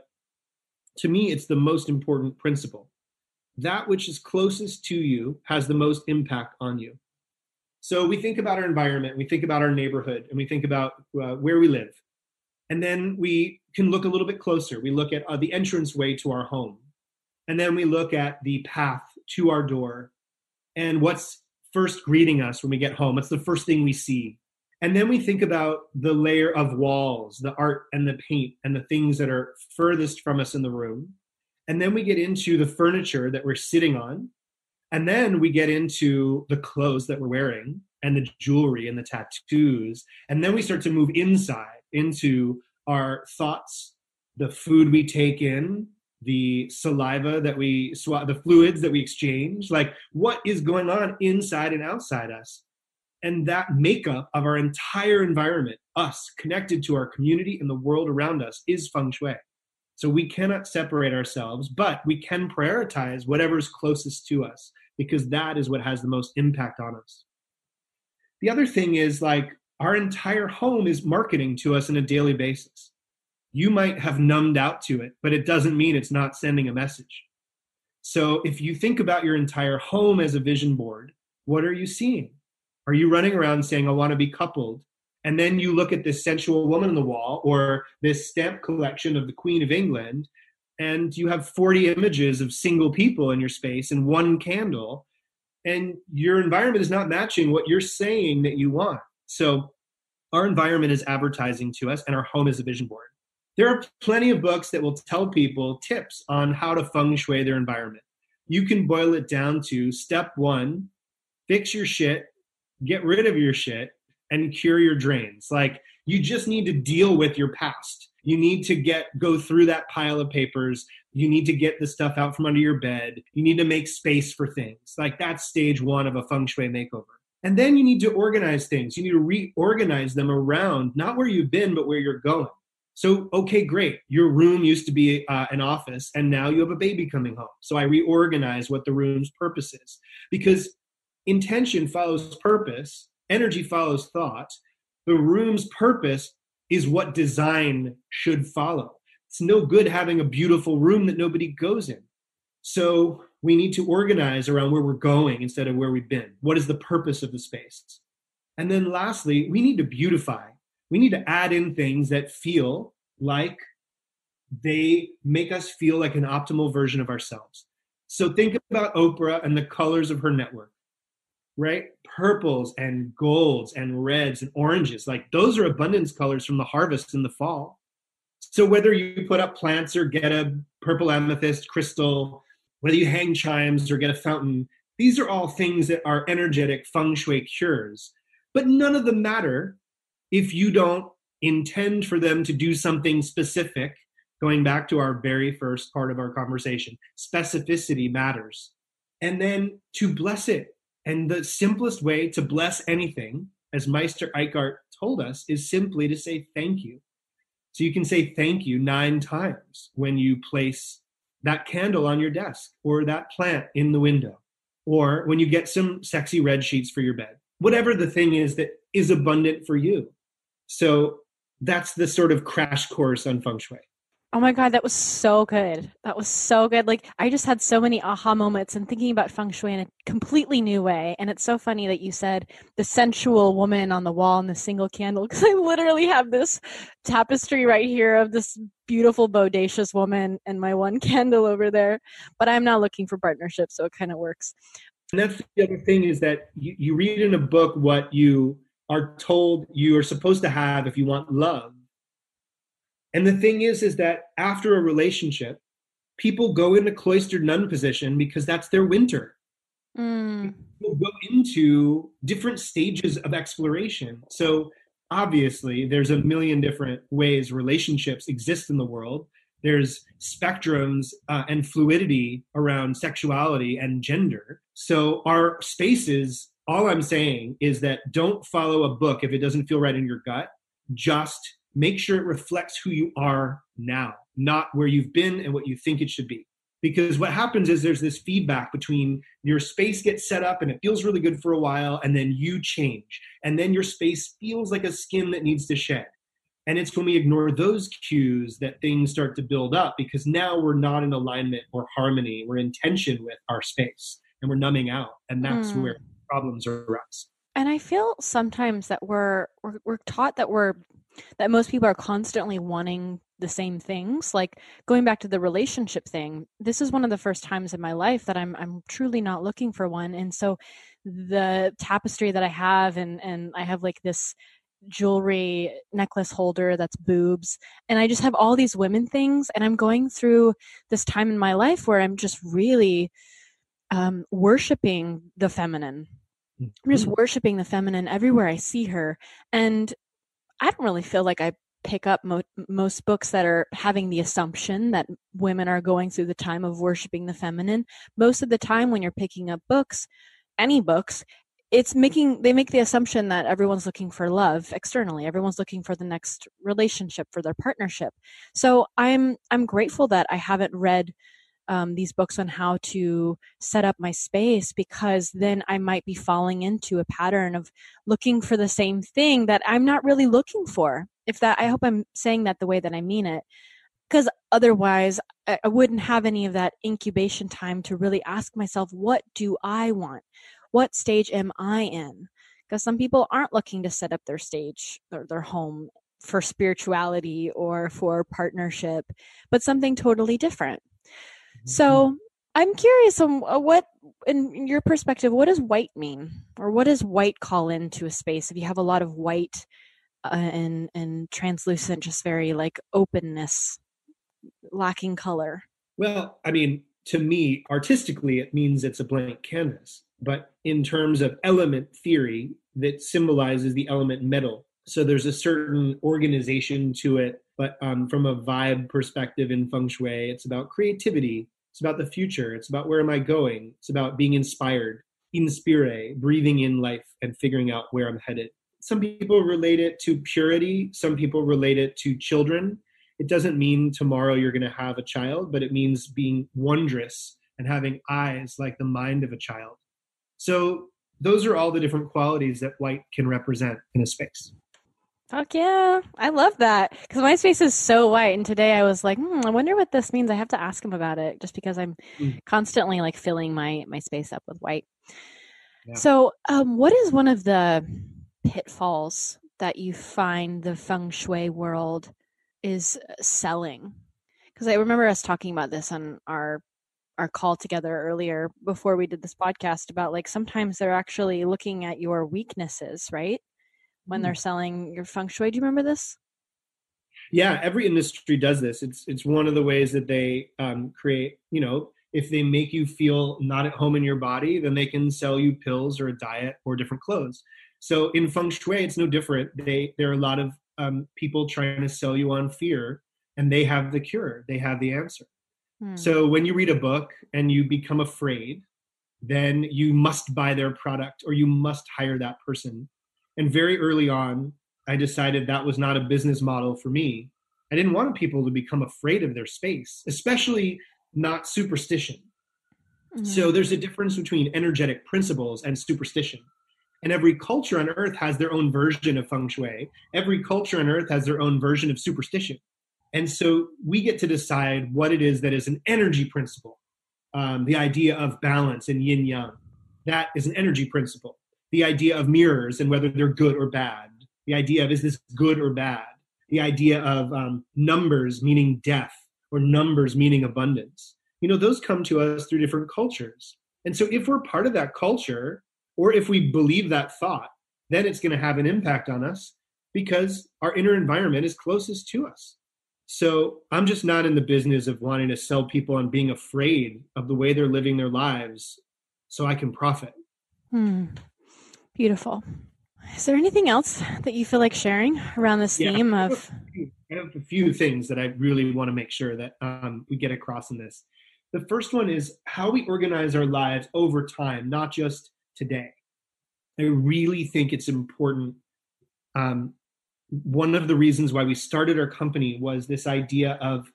to me, it's the most important principle. That which is closest to you has the most impact on you. So we think about our environment, we think about our neighborhood, and we think about uh, where we live. And then we can look a little bit closer. We look at uh, the entranceway to our home. And then we look at the path to our door and what's first greeting us when we get home. It's the first thing we see. And then we think about the layer of walls, the art and the paint and the things that are furthest from us in the room. And then we get into the furniture that we're sitting on. And then we get into the clothes that we're wearing and the jewelry and the tattoos. And then we start to move inside into our thoughts, the food we take in, the saliva that we swallow, the fluids that we exchange, like what is going on inside and outside us. And that makeup of our entire environment, us connected to our community and the world around us, is Feng Shui. So we cannot separate ourselves, but we can prioritize whatever's closest to us because that is what has the most impact on us. The other thing is, like, our entire home is marketing to us on a daily basis. You might have numbed out to it, but it doesn't mean it's not sending a message. So if you think about your entire home as a vision board, what are you seeing? Are you running around saying, I want to be coupled? And then you look at this sensual woman on the wall or this stamp collection of the Queen of England, and you have forty images of single people in your space and one candle, and your environment is not matching what you're saying that you want. So our environment is advertising to us, and our home is a vision board. There are plenty of books that will tell people tips on how to feng shui their environment. You can boil it down to step one, fix your shit, get rid of your shit, and cure your drains. Like, you just need to deal with your past. You need to get go through that pile of papers. You need to get the stuff out from under your bed. You need to make space for things. Like, that's stage one of a feng shui makeover. And then you need to organize things. You need to reorganize them around not where you've been, but where you're going. So, okay, great. Your room used to be uh, an office, and now you have a baby coming home. So I reorganize what the room's purpose is, because intention follows purpose. Energy follows thought. The room's purpose is what design should follow. It's no good having a beautiful room that nobody goes in. So we need to organize around where we're going instead of where we've been. What is the purpose of the space? And then lastly, we need to beautify. We need to add in things that feel like they make us feel like an optimal version of ourselves. So think about Oprah and the colors of her network, right? Purples and golds and reds and oranges. Like, those are abundance colors from the harvest in the fall. So whether you put up plants or get a purple amethyst crystal, whether you hang chimes or get a fountain, these are all things that are energetic feng shui cures. But none of them matter if you don't intend for them to do something specific. Going back to our very first part of our conversation, specificity matters. And then to bless it. And the simplest way to bless anything, as Meister Eckhart told us, is simply to say thank you. So you can say thank you nine times when you place that candle on your desk or that plant in the window, or when you get some sexy red sheets for your bed, whatever the thing is that is abundant for you. So that's the sort of crash course on feng shui. Oh my God, that was so good. That was so good. Like, I just had so many aha moments and thinking about feng shui in a completely new way. And it's so funny that you said the sensual woman on the wall and the single candle, because I literally have this tapestry right here of this beautiful, bodacious woman and my one candle over there. But I'm not looking for partnership, so it kind of works. And that's the other thing, is that you, you read in a book what you are told you are supposed to have if you want love. And the thing is, is that after a relationship, people go into cloistered nun position because that's their winter. Mm. People go into different stages of exploration. So obviously, there's a million different ways relationships exist in the world. There's spectrums uh, and fluidity around sexuality and gender. So our spaces, all I'm saying is that don't follow a book if it doesn't feel right in your gut. Just make sure it reflects who you are now, not where you've been and what you think it should be. Because what happens is there's this feedback between your space gets set up and it feels really good for a while, and then you change. And then your space feels like a skin that needs to shed. And it's when we ignore those cues that things start to build up, because now we're not in alignment or harmony. We're in tension with our space and we're numbing out. And that's mm. where problems arise. And I feel sometimes that we're we're, we're taught that we're that most people are constantly wanting the same things. Like, going back to the relationship thing, this is one of the first times in my life that I'm I'm truly not looking for one. And so the tapestry that I have, and and I have like this jewelry necklace holder that's boobs, and I just have all these women things, and I'm going through this time in my life where I'm just really um, worshiping the feminine. I'm just worshiping the feminine everywhere I see her. And I don't really feel like I pick up mo- most books that are having the assumption that women are going through the time of worshiping the feminine. Most of the time when you're picking up books, any books, it's making, they make the assumption that everyone's looking for love externally. Everyone's looking for the next relationship, for their partnership. So I'm, I'm grateful that I haven't read Um, these books on how to set up my space, because then I might be falling into a pattern of looking for the same thing that I'm not really looking for. If that, I hope I'm saying that the way that I mean it, because otherwise I, I wouldn't have any of that incubation time to really ask myself, what do I want? What stage am I in? because some people aren't looking to set up their stage or their home for spirituality or for partnership, but something totally different. So I'm curious on what, in your perspective, what does white mean, or what does white call into a space? If you have a lot of white uh, and, and translucent, just very like openness, lacking color. Well, I mean, to me, artistically, it means it's a blank canvas, but in terms of element theory, that symbolizes the element metal. So there's a certain organization to it, but um, from a vibe perspective in Feng Shui, it's about creativity. It's about the future. It's about where am I going? It's about being inspired, inspire, breathing in life and figuring out where I'm headed. Some people relate it to purity. Some people relate it to children. It doesn't mean tomorrow you're going to have a child, but it means being wondrous and having eyes like the mind of a child. So those are all the different qualities that white can represent in a space. Fuck yeah. I love that, because my space is so white. And today I was like, hmm, I wonder what this means. I have to ask him about it, just because I'm mm. constantly like filling my, my space up with white. Yeah. So um, what is one of the pitfalls that you find the Feng Shui world is selling? Because I remember us talking about this on our our call together earlier before we did this podcast about like sometimes they're actually looking at your weaknesses, right? When they're selling your Feng Shui. Do you remember this? Yeah, every industry does this. It's it's one of the ways that they um, create, you know, if they make you feel not at home in your body, then they can sell you pills or a diet or different clothes. So in Feng Shui, it's no different. They There are a lot of um, people trying to sell you on fear, and they have the cure. They have the answer. Hmm. So when you read a book and you become afraid, then you must buy their product or you must hire that person. And very early on, I decided that was not a business model for me. I didn't want people to become afraid of their space, especially not superstition. Mm-hmm. So there's a difference between energetic principles and superstition. And every culture on earth has their own version of Feng Shui. Every culture on earth has their own version of superstition. And so we get to decide what it is that is an energy principle. Um, the idea of balance and yin yang, that is an energy principle. The idea of mirrors and whether they're good or bad. The idea of, is this good or bad? The idea of um, numbers meaning death or numbers meaning abundance. You know, those come to us through different cultures. And so if we're part of that culture, or if we believe that thought, then it's going to have an impact on us because our inner environment is closest to us. So I'm just not in the business of wanting to sell people on being afraid of the way they're living their lives so I can profit. Hmm. Beautiful. Is there anything else that you feel like sharing around this yeah, theme of? I have a few things that I really want to make sure that um, we get across in this. The first one is how we organize our lives over time, not just today. I really think it's important. Um, one of the reasons why we started our company was this idea of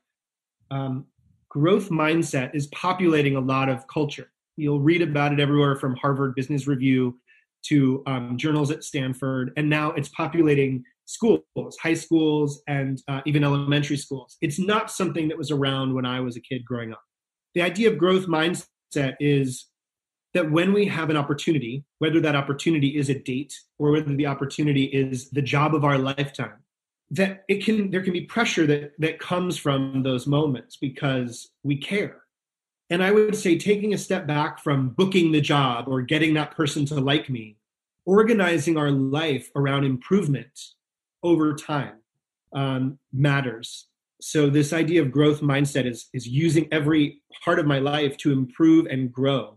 um, growth mindset is populating a lot of culture. You'll read about it everywhere from Harvard Business Review to um, journals at Stanford, and now it's populating schools, high schools, and uh, even elementary schools. It's not something that was around when I was a kid growing up. The idea of growth mindset is that when we have an opportunity, whether that opportunity is a date or whether the opportunity is the job of our lifetime, that it can there can be pressure that that comes from those moments because we care. And I would say taking a step back from booking the job or getting that person to like me, organizing our life around improvement over time um, matters. So this idea of growth mindset is, is using every part of my life to improve and grow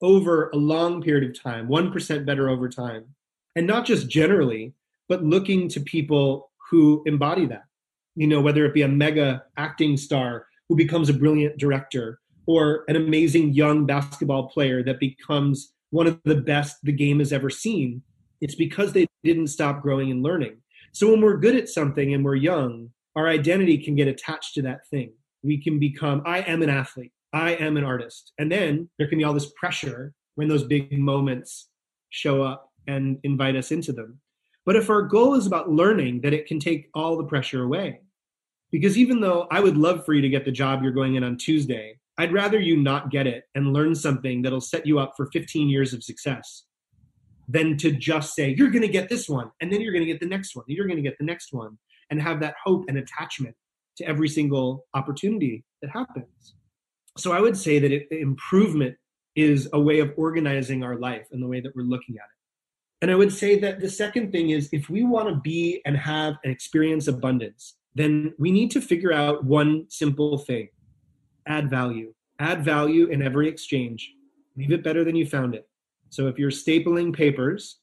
over a long period of time, one percent better over time. And not just generally, but looking to people who embody that. You know, whether it be a mega acting star who becomes a brilliant director, or an amazing young basketball player that becomes one of the best the game has ever seen. It's because they didn't stop growing and learning. So when we're good at something and we're young, our identity can get attached to that thing. We can become, I am an athlete. I am an artist. And then there can be all this pressure when those big moments show up and invite us into them. But if our goal is about learning, then it can take all the pressure away. Because even though I would love for you to get the job you're going in on Tuesday, I'd rather you not get it and learn something that'll set you up for fifteen years of success. than to just say, you're going to get this one, and then you're going to get the next one, and you're going to get the next one, and have that hope and attachment to every single opportunity that happens. So I would say that it, improvement is a way of organizing our life and the way that we're looking at it. And I would say that the second thing is, if we want to be and have and experience abundance, then we need to figure out one simple thing: add value. Add value in every exchange. Leave it better than you found it. So if you're stapling papers,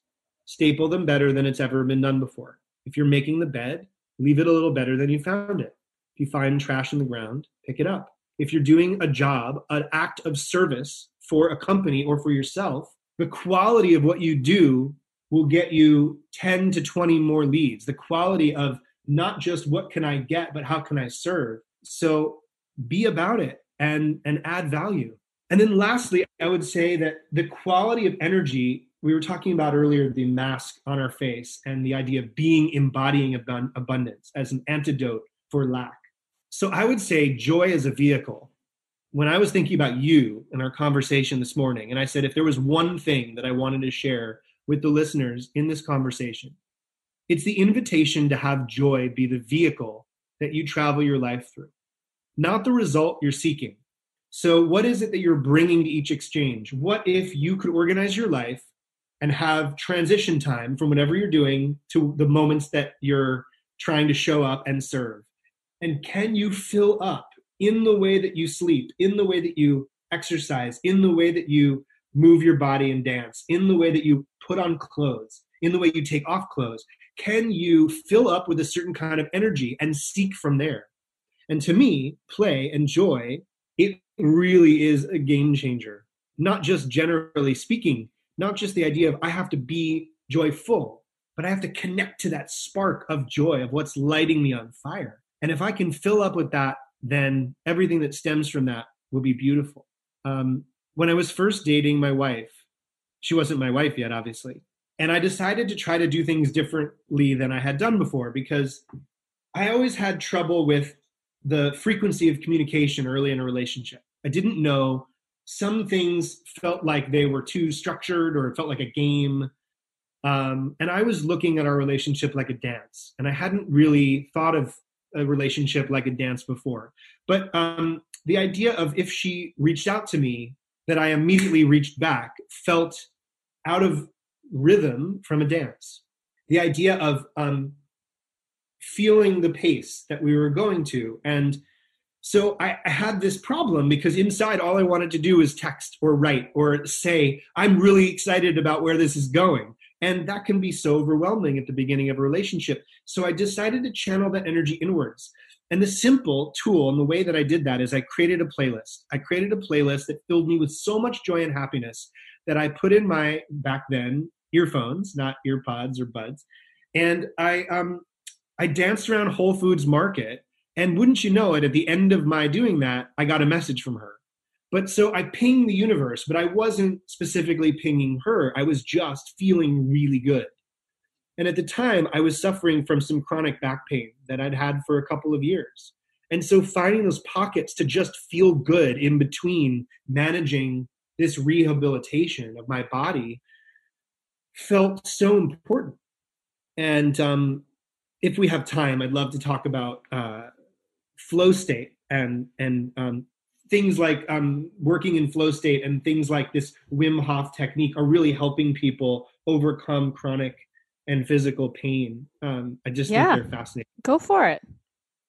staple them better than it's ever been done before. If you're making the bed, leave it a little better than you found it. If you find trash in the ground, pick it up. If you're doing a job, an act of service for a company or for yourself, the quality of what you do will get you ten to twenty more leads. The quality of not just what can I get, but how can I serve? So be about it and, and add value. And then lastly, I would say that the quality of energy, we were talking about earlier, the mask on our face and the idea of being embodying abund- abundance as an antidote for lack. So I would say joy as a vehicle. When I was thinking about you in our conversation this morning, and I said, if there was one thing that I wanted to share with the listeners in this conversation, it's the invitation to have joy be the vehicle that you travel your life through, not the result you're seeking. So what is it that you're bringing to each exchange? What if you could organize your life and have transition time from whatever you're doing to the moments that you're trying to show up and serve? And can you fill up in the way that you sleep, in the way that you exercise, in the way that you move your body and dance, in the way that you put on clothes, in the way you take off clothes? Can you fill up with a certain kind of energy and seek from there? And to me, play and joy, it really is a game changer. Not just generally speaking, not just the idea of I have to be joyful, but I have to connect to that spark of joy of what's lighting me on fire. And if I can fill up with that, then everything that stems from that will be beautiful. Um, when I was first dating my wife, she wasn't my wife yet, obviously. And I decided to try to do things differently than I had done before, because I always had trouble with the frequency of communication early in a relationship. I didn't know. Some things felt like they were too structured, or it felt like a game. Um, and I was looking at our relationship like a dance. And I hadn't really thought of a relationship like a dance before. But um, the idea of if she reached out to me, that I immediately reached back, felt out of rhythm from a dance. The idea of um, feeling the pace that we were going to. And so I, I had this problem, because inside all I wanted to do was text or write or say, I'm really excited about where this is going. And that can be so overwhelming at the beginning of a relationship. So I decided to channel that energy inwards. And the simple tool and the way that I did that is I created a playlist. I created a playlist that filled me with so much joy and happiness that I put in my, back then, earphones, not ear pods or buds. And I um, I danced around Whole Foods Market. And wouldn't you know it, at the end of my doing that, I got a message from her. But so I pinged the universe, but I wasn't specifically pinging her. I was just feeling really good. And at the time, I was suffering from some chronic back pain that I'd had for a couple of years. And so finding those pockets to just feel good in between managing this rehabilitation of my body felt so important. And um, if we have time, I'd love to talk about uh, flow state and, and, um, things like um, working in flow state and things like this Wim Hof technique are really helping people overcome chronic and physical pain. Um, I just yeah. think they're fascinating. Go for it.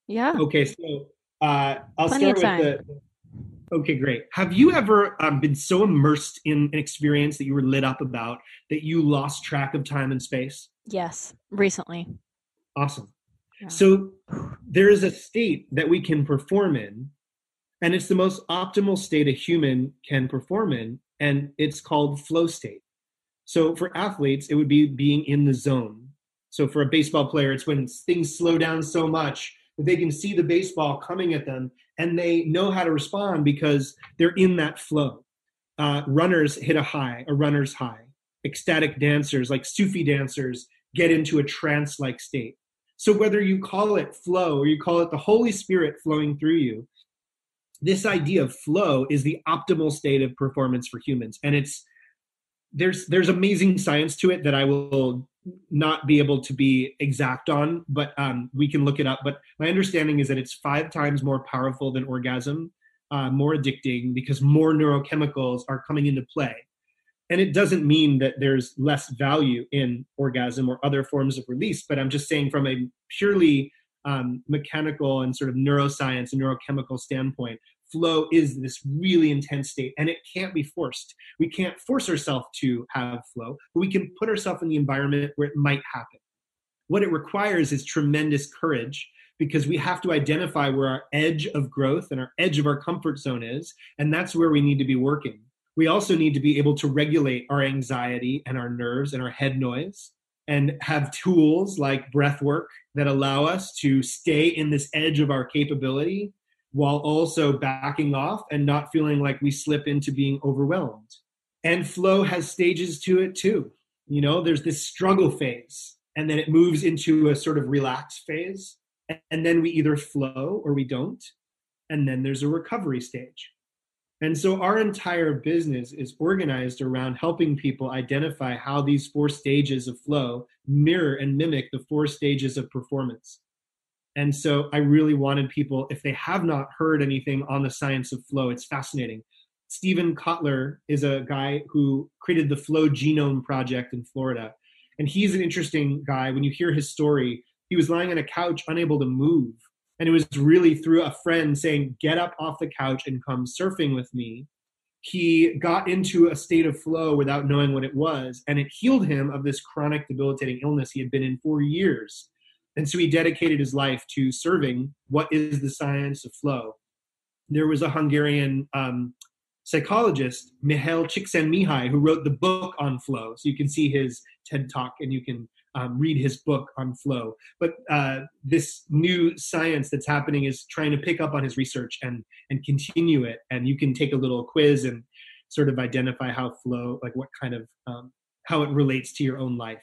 Yeah. Okay. So uh, I'll Plenty start with the, okay, great. Have you ever um, been so immersed in an experience that you were lit up about that you lost track of time and space? Yes. Recently. Awesome. Yeah. So there is a state that we can perform in, and it's the most optimal state a human can perform in, and it's called flow state. So for athletes, it would be being in the zone. So for a baseball player, it's when things slow down so much that they can see the baseball coming at them, and they know how to respond because they're in that flow. Uh, runners hit a high, a runner's high. Ecstatic dancers, like Sufi dancers, get into a trance-like state. So whether you call it flow or you call it the Holy Spirit flowing through you, this idea of flow is the optimal state of performance for humans. And it's there's there's amazing science to it that I will not be able to be exact on, but um, we can look it up. But my understanding is that it's five times more powerful than orgasm, uh, more addicting, because more neurochemicals are coming into play. And it doesn't mean that there's less value in orgasm or other forms of release, but I'm just saying from a purely um, mechanical and sort of neuroscience and neurochemical standpoint, flow is this really intense state, and it can't be forced. We can't force ourselves to have flow, but we can put ourselves in the environment where it might happen. What it requires is tremendous courage, because we have to identify where our edge of growth and our edge of our comfort zone is, and that's where we need to be working. We also need to be able to regulate our anxiety and our nerves and our head noise, and have tools like breath work that allow us to stay in this edge of our capability while also backing off and not feeling like we slip into being overwhelmed. And flow has stages to it too. You know, there's this struggle phase, and then it moves into a sort of relaxed phase. And then we either flow or we don't. And then there's a recovery stage. And so our entire business is organized around helping people identify how these four stages of flow mirror and mimic the four stages of performance. And so I really wanted people, if they have not heard anything on the science of flow, it's fascinating. Stephen Kotler is a guy who created the Flow Genome Project in Florida. And he's an interesting guy. When you hear his story, he was lying on a couch, unable to move. And it was really through a friend saying, get up off the couch and come surfing with me. He got into a state of flow without knowing what it was, and it healed him of this chronic debilitating illness he had been in for years. And so he dedicated his life to serving what is the science of flow. There was a Hungarian um, psychologist, Mihaly Csikszentmihalyi, who wrote the book on flow. So you can see his TED Talk and you can um, read his book on flow. But uh, this new science that's happening is trying to pick up on his research and and continue it. And you can take a little quiz and sort of identify how flow, like what kind of, um, how it relates to your own life.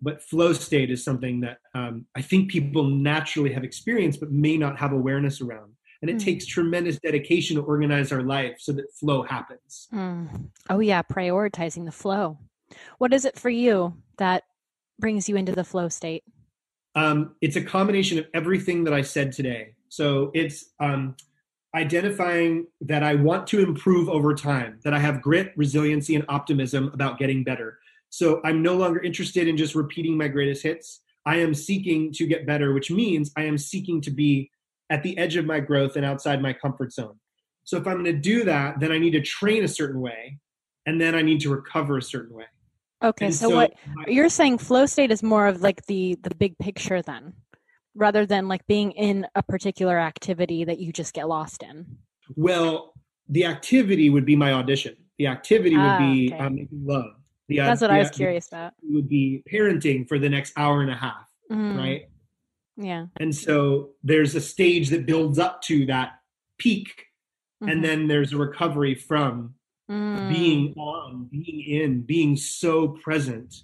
But flow state is something that um, I think people naturally have experienced, but may not have awareness around. And it mm. takes tremendous dedication to organize our life so that flow happens. Mm. Oh yeah. Prioritizing the flow. What is it for you that brings you into the flow state? Um, it's a combination of everything that I said today. So it's um, identifying that I want to improve over time, that I have grit, resiliency, and optimism about getting better. So I'm no longer interested in just repeating my greatest hits. I am seeking to get better, which means I am seeking to be at the edge of my growth and outside my comfort zone. So if I'm going to do that, then I need to train a certain way, and then I need to recover a certain way. Okay, so, so what I, you're saying, flow state is more of like the the big picture then, rather than like being in a particular activity that you just get lost in. Well, the activity would be my audition. The activity ah, would be okay. um, making love. The, That's what the, I was curious about. It would be parenting for the next hour and a half, mm. right? Yeah. And so there's a stage that builds up to that peak, mm-hmm. and then there's a recovery from mm. being on, being in, being so present.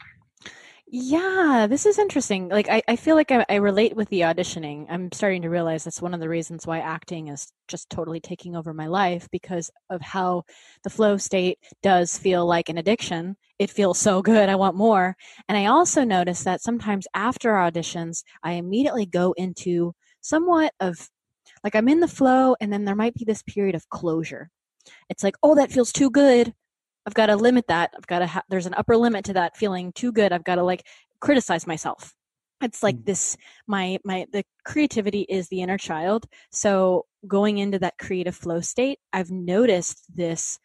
Yeah, this is interesting. Like, I, I feel like I, I relate with the auditioning. I'm starting to realize that's one of the reasons why acting is just totally taking over my life, because of how the flow state does feel like an addiction. It feels so good. I want more. And I also notice that sometimes after auditions, I immediately go into somewhat of like I'm in the flow, and then there might be this period of closure. It's like, oh, that feels too good. I've got to limit that. I've got to ha- there's an upper limit to that feeling too good. I've got to like criticize myself. It's like this, my, my, the creativity is the inner child. So going into that creative flow state, I've noticed this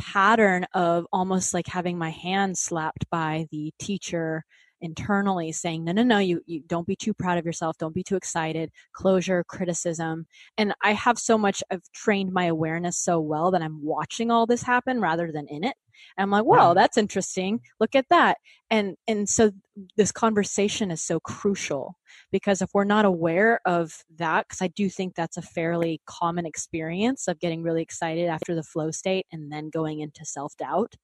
pattern of almost like having my hand slapped by the teacher internally saying, no, no, no, you, you don't be too proud of yourself. Don't be too excited. Closure, criticism. And I have so much, I've trained my awareness so well that I'm watching all this happen rather than in it. And I'm like, whoa, that's interesting. Look at that. And, and so this conversation is so crucial, because if we're not aware of that, because I do think that's a fairly common experience of getting really excited after the flow state and then going into self-doubt.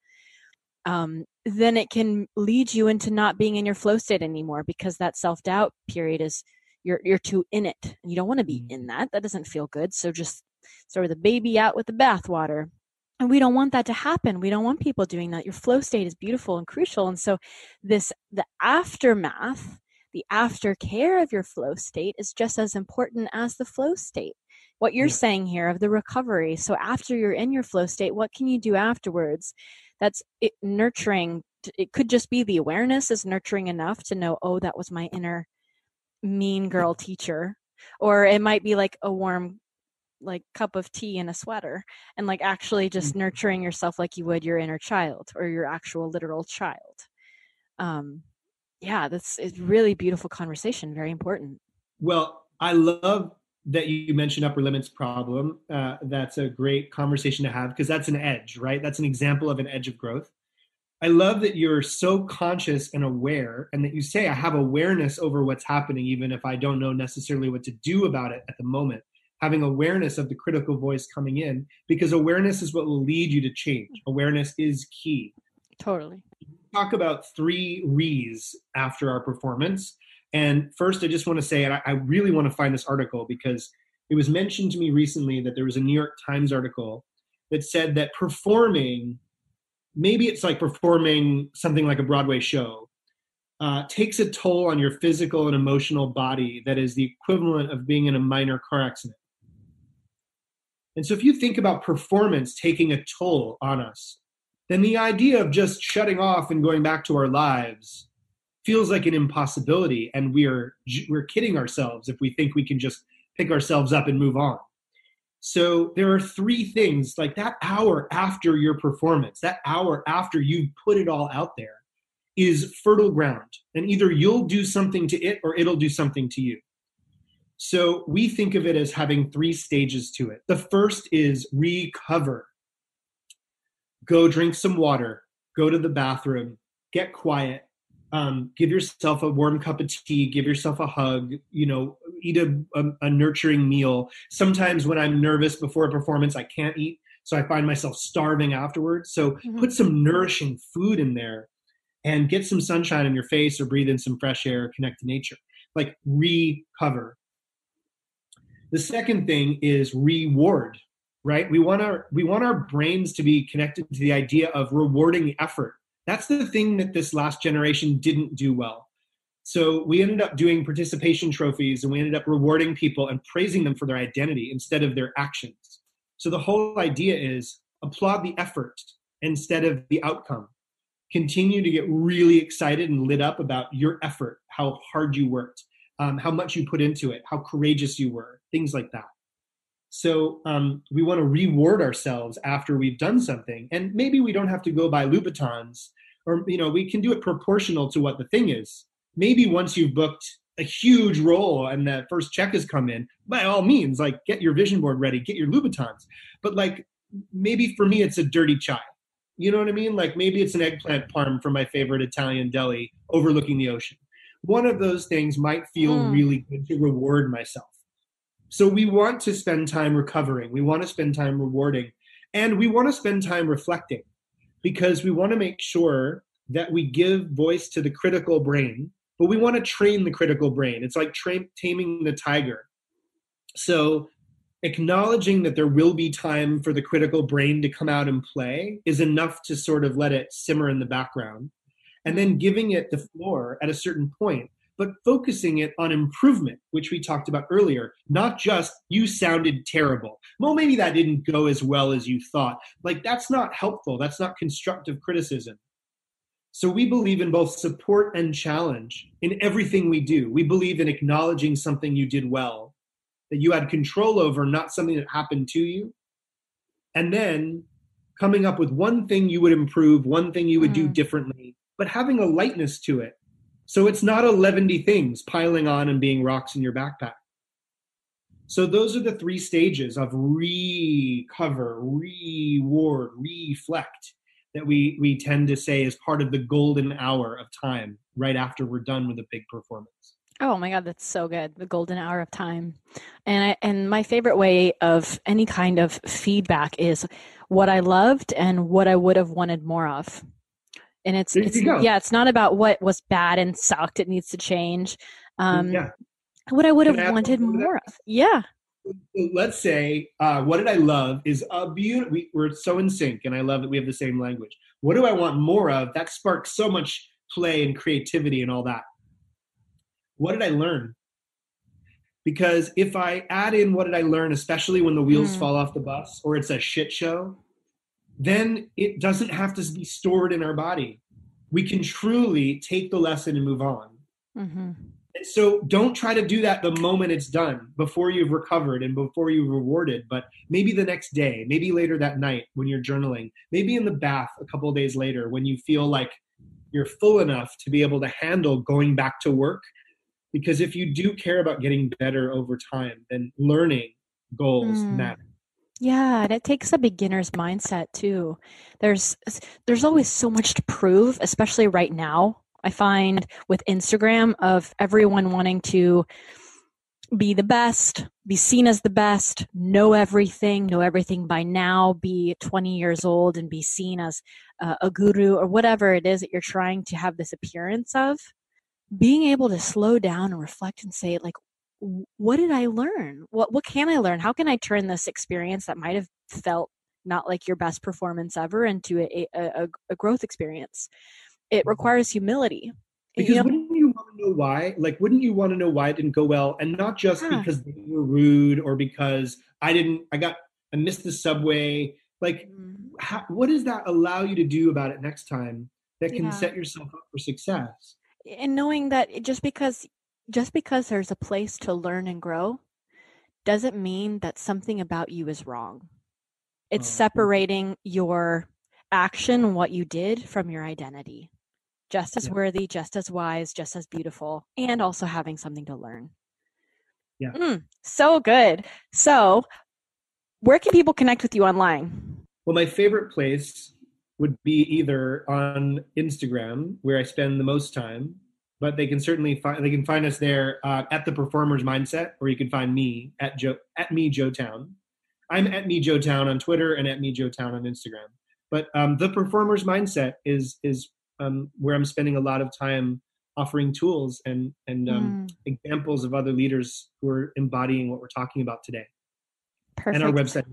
Um, then it can lead you into not being in your flow state anymore, because that self-doubt period is you're you're too in it. And you don't want to be in that. That doesn't feel good. So just sort of the baby out with the bathwater. And we don't want that to happen. We don't want people doing that. Your flow state is beautiful and crucial. And so this, the aftermath, the aftercare of your flow state is just as important as the flow state. What you're saying here of the recovery. So after you're in your flow state, what can you do afterwards? That's it, nurturing. It could just be the awareness is nurturing enough to know, oh, that was my inner mean girl teacher. Or it might be like a warm like cup of tea and a sweater, and like actually just mm-hmm. nurturing yourself like you would your inner child or your actual literal child. Um, yeah, that's a really beautiful conversation. Very important. Well, I love that you mentioned upper limits problem. Uh, that's a great conversation to have because that's an edge, right? That's an example of an edge of growth. I love that you're so conscious and aware, and that you say, I have awareness over what's happening, even if I don't know necessarily what to do about it at the moment. Having awareness of the critical voice coming in, because awareness is what will lead you to change. Awareness is key. Totally. Talk about three re's after our performance. And first, I just want to say, and I really want to find this article because it was mentioned to me recently that there was a New York Times article that said that performing, maybe it's like performing something like a Broadway show, Uh, takes a toll on your physical and emotional body that is the equivalent of being in a minor car accident. And so if you think about performance taking a toll on us, then the idea of just shutting off and going back to our lives feels like an impossibility, and we're we're kidding ourselves if we think we can just pick ourselves up and move on. So there are three things, like that hour after your performance, that hour after you've put it all out there, is fertile ground, and either you'll do something to it or it'll do something to you. So we think of it as having three stages to it. The first is recover. Go drink some water, go to the bathroom, get quiet, um, give yourself a warm cup of tea, give yourself a hug, you know, eat a, a, a nurturing meal. Sometimes when I'm nervous before a performance, I can't eat, so I find myself starving afterwards. So mm-hmm. put some nourishing food in there. And get some sunshine in your face or breathe in some fresh air, connect to nature, like recover. The second thing is reward, right? We want our we want our brains to be connected to the idea of rewarding effort. That's the thing that this last generation didn't do well. So we ended up doing participation trophies, and we ended up rewarding people and praising them for their identity instead of their actions. So the whole idea is applaud the effort instead of the outcome. Continue to get really excited and lit up about your effort, how hard you worked, um, how much you put into it, how courageous you were, things like that. So um, we want to reward ourselves after we've done something. And maybe we don't have to go buy Louboutins, or, you know, we can do it proportional to what the thing is. Maybe once you've booked a huge role and that first check has come in, by all means, like get your vision board ready, get your Louboutins. But like, maybe for me, it's a dirty chai. You know what I mean? Like maybe it's an eggplant parm from my favorite Italian deli overlooking the ocean. One of those things might feel mm. really good to reward myself. So we want to spend time recovering. We want to spend time rewarding. And we want to spend time reflecting, because we want to make sure that we give voice to the critical brain, but we want to train the critical brain. It's like tra- taming the tiger. So acknowledging that there will be time for the critical brain to come out and play is enough to sort of let it simmer in the background, and then giving it the floor at a certain point, but focusing it on improvement, which we talked about earlier, not just you sounded terrible. Well, maybe that didn't go as well as you thought. Like that's not helpful. That's not constructive criticism. So we believe in both support and challenge in everything we do. We believe in acknowledging something you did well, that you had control over, not something that happened to you. And then coming up with one thing you would improve, one thing you would mm. do differently, but having a lightness to it. So it's not eleven things piling on and being rocks in your backpack. So those are the three stages of recover, reward, reflect that we, we tend to say is part of the golden hour of time right after we're done with a big performance. Oh my God, that's so good. The golden hour of time. And I, and my favorite way of any kind of feedback is what I loved and what I would have wanted more of. And it's, it's yeah, it's not about what was bad and sucked. It needs to change. Um, yeah. What I would have wanted more of. Yeah. let's say, uh, what did I love is a beautiful, we, we're so in sync, and I love that we have the same language. What do I want more of? That sparks so much play and creativity and all that. What did I learn? Because if I add in what did I learn, especially when the wheels mm. fall off the bus or it's a shit show, then it doesn't have to be stored in our body. We can truly take the lesson and move on. Mm-hmm. And so don't try to do that the moment it's done, before you've recovered and before you've rewarded, but maybe the next day, maybe later that night when you're journaling, maybe in the bath a couple of days later when you feel like you're full enough to be able to handle going back to work. Because if you do care about getting better over time, then learning goals mm. matter. Yeah, and it takes a beginner's mindset too. There's there's always so much to prove, especially right now. I find with Instagram, of everyone wanting to be the best, be seen as the best, know everything, know everything by now, be twenty years old and be seen as uh, a guru or whatever it is that you're trying to have this appearance of. Being able to slow down and reflect and say, like, what did I learn? What what can I learn? How can I turn this experience that might have felt not like your best performance ever into a a, a growth experience? It requires humility. Because you know, wouldn't you want to know why? Like, wouldn't you want to know why it didn't go well? And not just yeah. because they were rude or because I didn't, I got, I missed the subway. Like, mm-hmm. how, what does that allow you to do about it next time that can yeah. set yourself up for success? And knowing that just because just because there's a place to learn and grow doesn't mean that something about you is wrong. It's oh. separating your action, what you did, from your identity. Just as yeah. worthy, just as wise, just as beautiful, and also having something to learn. Yeah. Mm, so good. So where can people connect with you online? Well, my favorite place would be either on Instagram, where I spend the most time, but they can certainly find they can find us there uh, at The Performer's Mindset, or you can find me at Jo at me Jo Towne. I'm at me Jo Towne on Twitter and at me Jo Towne on Instagram. But um, The Performer's Mindset is is um, where I'm spending a lot of time offering tools and and um, mm. examples of other leaders who are embodying what we're talking about today. Perfect. And our website,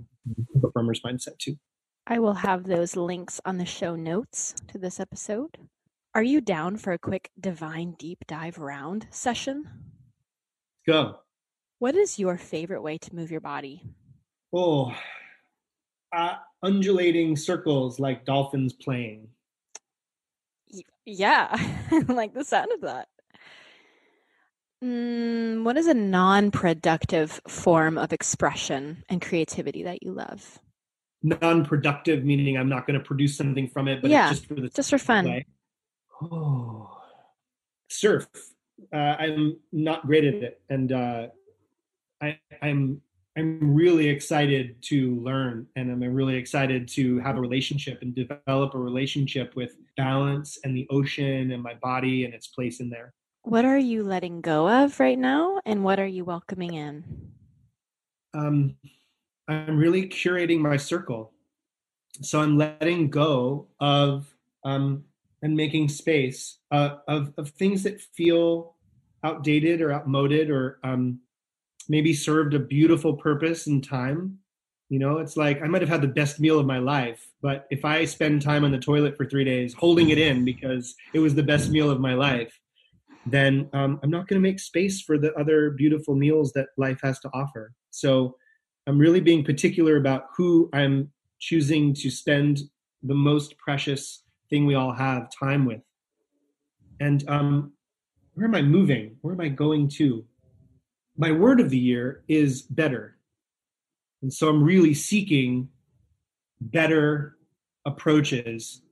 The Performer's Mindset, too. I will have those links on the show notes to this episode. Are you down for a quick divine deep dive round session? Go. What is your favorite way to move your body? Oh, uh, undulating circles like dolphins playing. Yeah, I like the sound of that. Mm, what is a non-productive form of expression and creativity that you love? Non-productive, meaning I'm not going to produce something from it, but yeah, it's just for the just for fun. Way. Oh, surf. Uh, I'm not great at it, and uh, I, I'm I'm really excited to learn, and I'm really excited to have a relationship and develop a relationship with balance and the ocean and my body and its place in there. What are you letting go of right now, and what are you welcoming in? Um. I'm really curating my circle. So I'm letting go of um, and making space uh, of, of things that feel outdated or outmoded or um, maybe served a beautiful purpose in time. You know, it's like I might have had the best meal of my life, but if I spend time on the toilet for three days holding it in because it was the best meal of my life, then um, I'm not going to make space for the other beautiful meals that life has to offer. So I'm really being particular about who I'm choosing to spend the most precious thing we all have, time with. And um, where am I moving? Where am I going to? My word of the year is better. And so I'm really seeking better approaches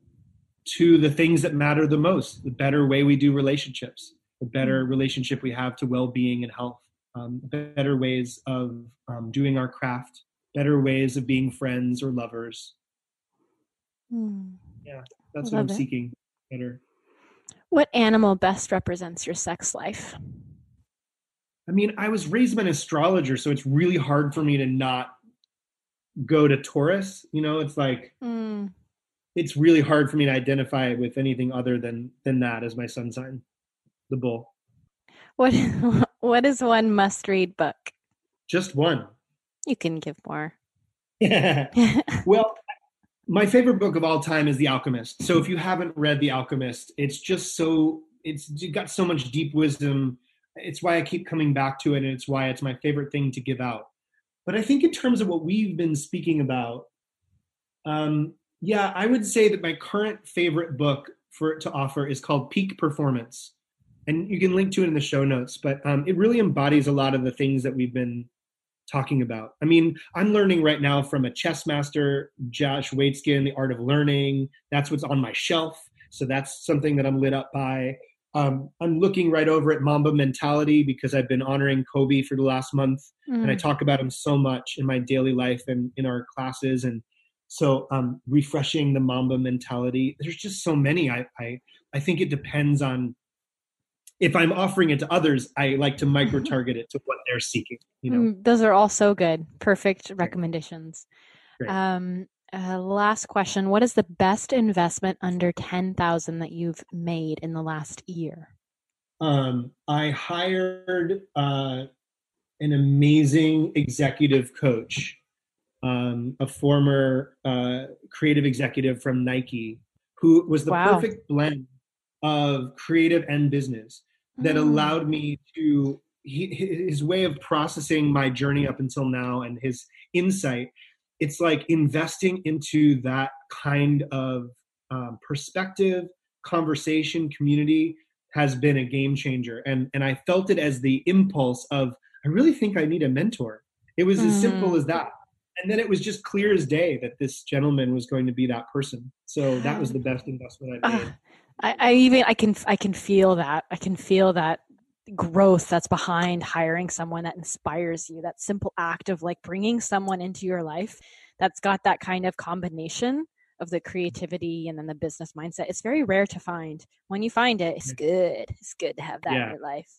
to the things that matter the most, the better way we do relationships, the better relationship we have to well-being and health. Um, better ways of um, doing our craft, better ways of being friends or lovers. Mm. Yeah, that's Love what I'm it. seeking. Better. What animal best represents your sex life? I mean, I was raised by an astrologer, so it's really hard for me to not go to Taurus. You know, it's like, mm. it's really hard for me to identify with anything other than than that as my sun sign, the bull. What? What is one must-read book? Just one. You can give more. Well, my favorite book of all time is The Alchemist. So if you haven't read The Alchemist, it's just so, it's got so much deep wisdom. It's why I keep coming back to it, and it's why it's my favorite thing to give out. But I think in terms of what we've been speaking about, um, yeah, I would say that my current favorite book for to offer is called Peak Performance. And you can link to it in the show notes, but um, it really embodies a lot of the things that we've been talking about. I mean, I'm learning right now from a chess master, Josh Waitzkin, The Art of Learning. That's what's on my shelf. So that's something that I'm lit up by. Um, I'm looking right over at Mamba Mentality because I've been honoring Kobe for the last month. Mm. And I talk about him so much in my daily life and in our classes. And so um, refreshing the Mamba Mentality. There's just so many. I, I, I think it depends on, if I'm offering it to others, I like to micro-target it to what they're seeking. You know, mm, those are all so good. Perfect recommendations. Great. Um, uh, last question. What is the best investment under ten thousand dollars that you've made in the last year? Um, I hired uh, an amazing executive coach, um, a former uh, creative executive from Nike, who was the wow. perfect blend of creative and business that allowed me to, he, his way of processing my journey up until now and his insight, it's like investing into that kind of um, perspective, conversation, community has been a game changer. And, and I felt it as the impulse of, I really think I need a mentor. It was mm. as simple as that. And then it was just clear as day that this gentleman was going to be that person. So that was the best investment I've made. Uh. I, I even, I can, I can feel that. I can feel that growth that's behind hiring someone that inspires you, that simple act of like bringing someone into your life that's got that kind of combination of the creativity and then the business mindset. It's very rare to find. When you find it, it's good. It's good to have that yeah. in your life.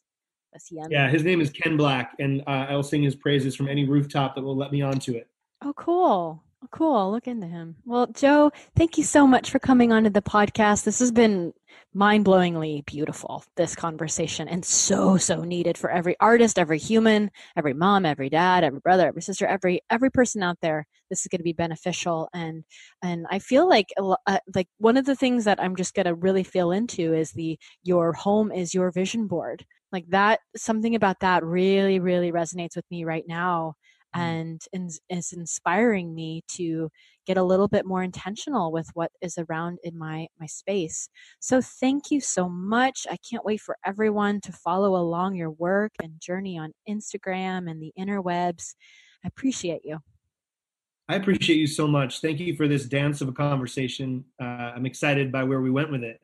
That's yummy. Yeah. His name is Ken Black, and uh, I'll sing his praises from any rooftop that will let me onto it. Oh, cool. Cool. I'll look into him. Well, Jo, thank you so much for coming onto the podcast. This has been mind-blowingly beautiful, this conversation, and so, so needed for every artist, every human, every mom, every dad, every brother, every sister, every every person out there. This is going to be beneficial. And and I feel like uh, like one of the things that I'm just going to really feel into is the your home is your vision board. Like that, something about that really, really resonates with me right now. And it's inspiring me to get a little bit more intentional with what is around in my, my space. So thank you so much. I can't wait for everyone to follow along your work and journey on Instagram and the interwebs. I appreciate you. I appreciate you so much. Thank you for this dance of a conversation. Uh, I'm excited by where we went with it.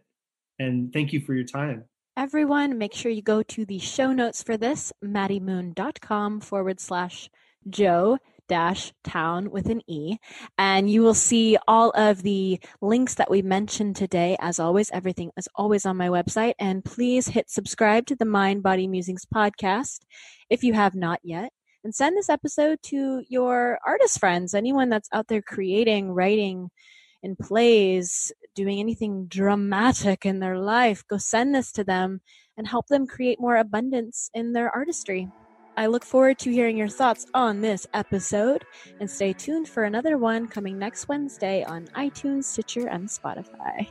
And thank you for your time. Everyone, make sure you go to the show notes for this, maddiemoon.com forward slash Jo dash Towne with an E. And you will see all of the links that we mentioned today. As always, everything is always on my website. And please hit subscribe to the Mind Body Musings podcast if you have not yet. And send this episode to your artist friends, anyone that's out there creating, writing, in plays, doing anything dramatic in their life. Go send this to them and help them create more abundance in their artistry. I look forward to hearing your thoughts on this episode, and stay tuned for another one coming next Wednesday on iTunes, Stitcher, and Spotify.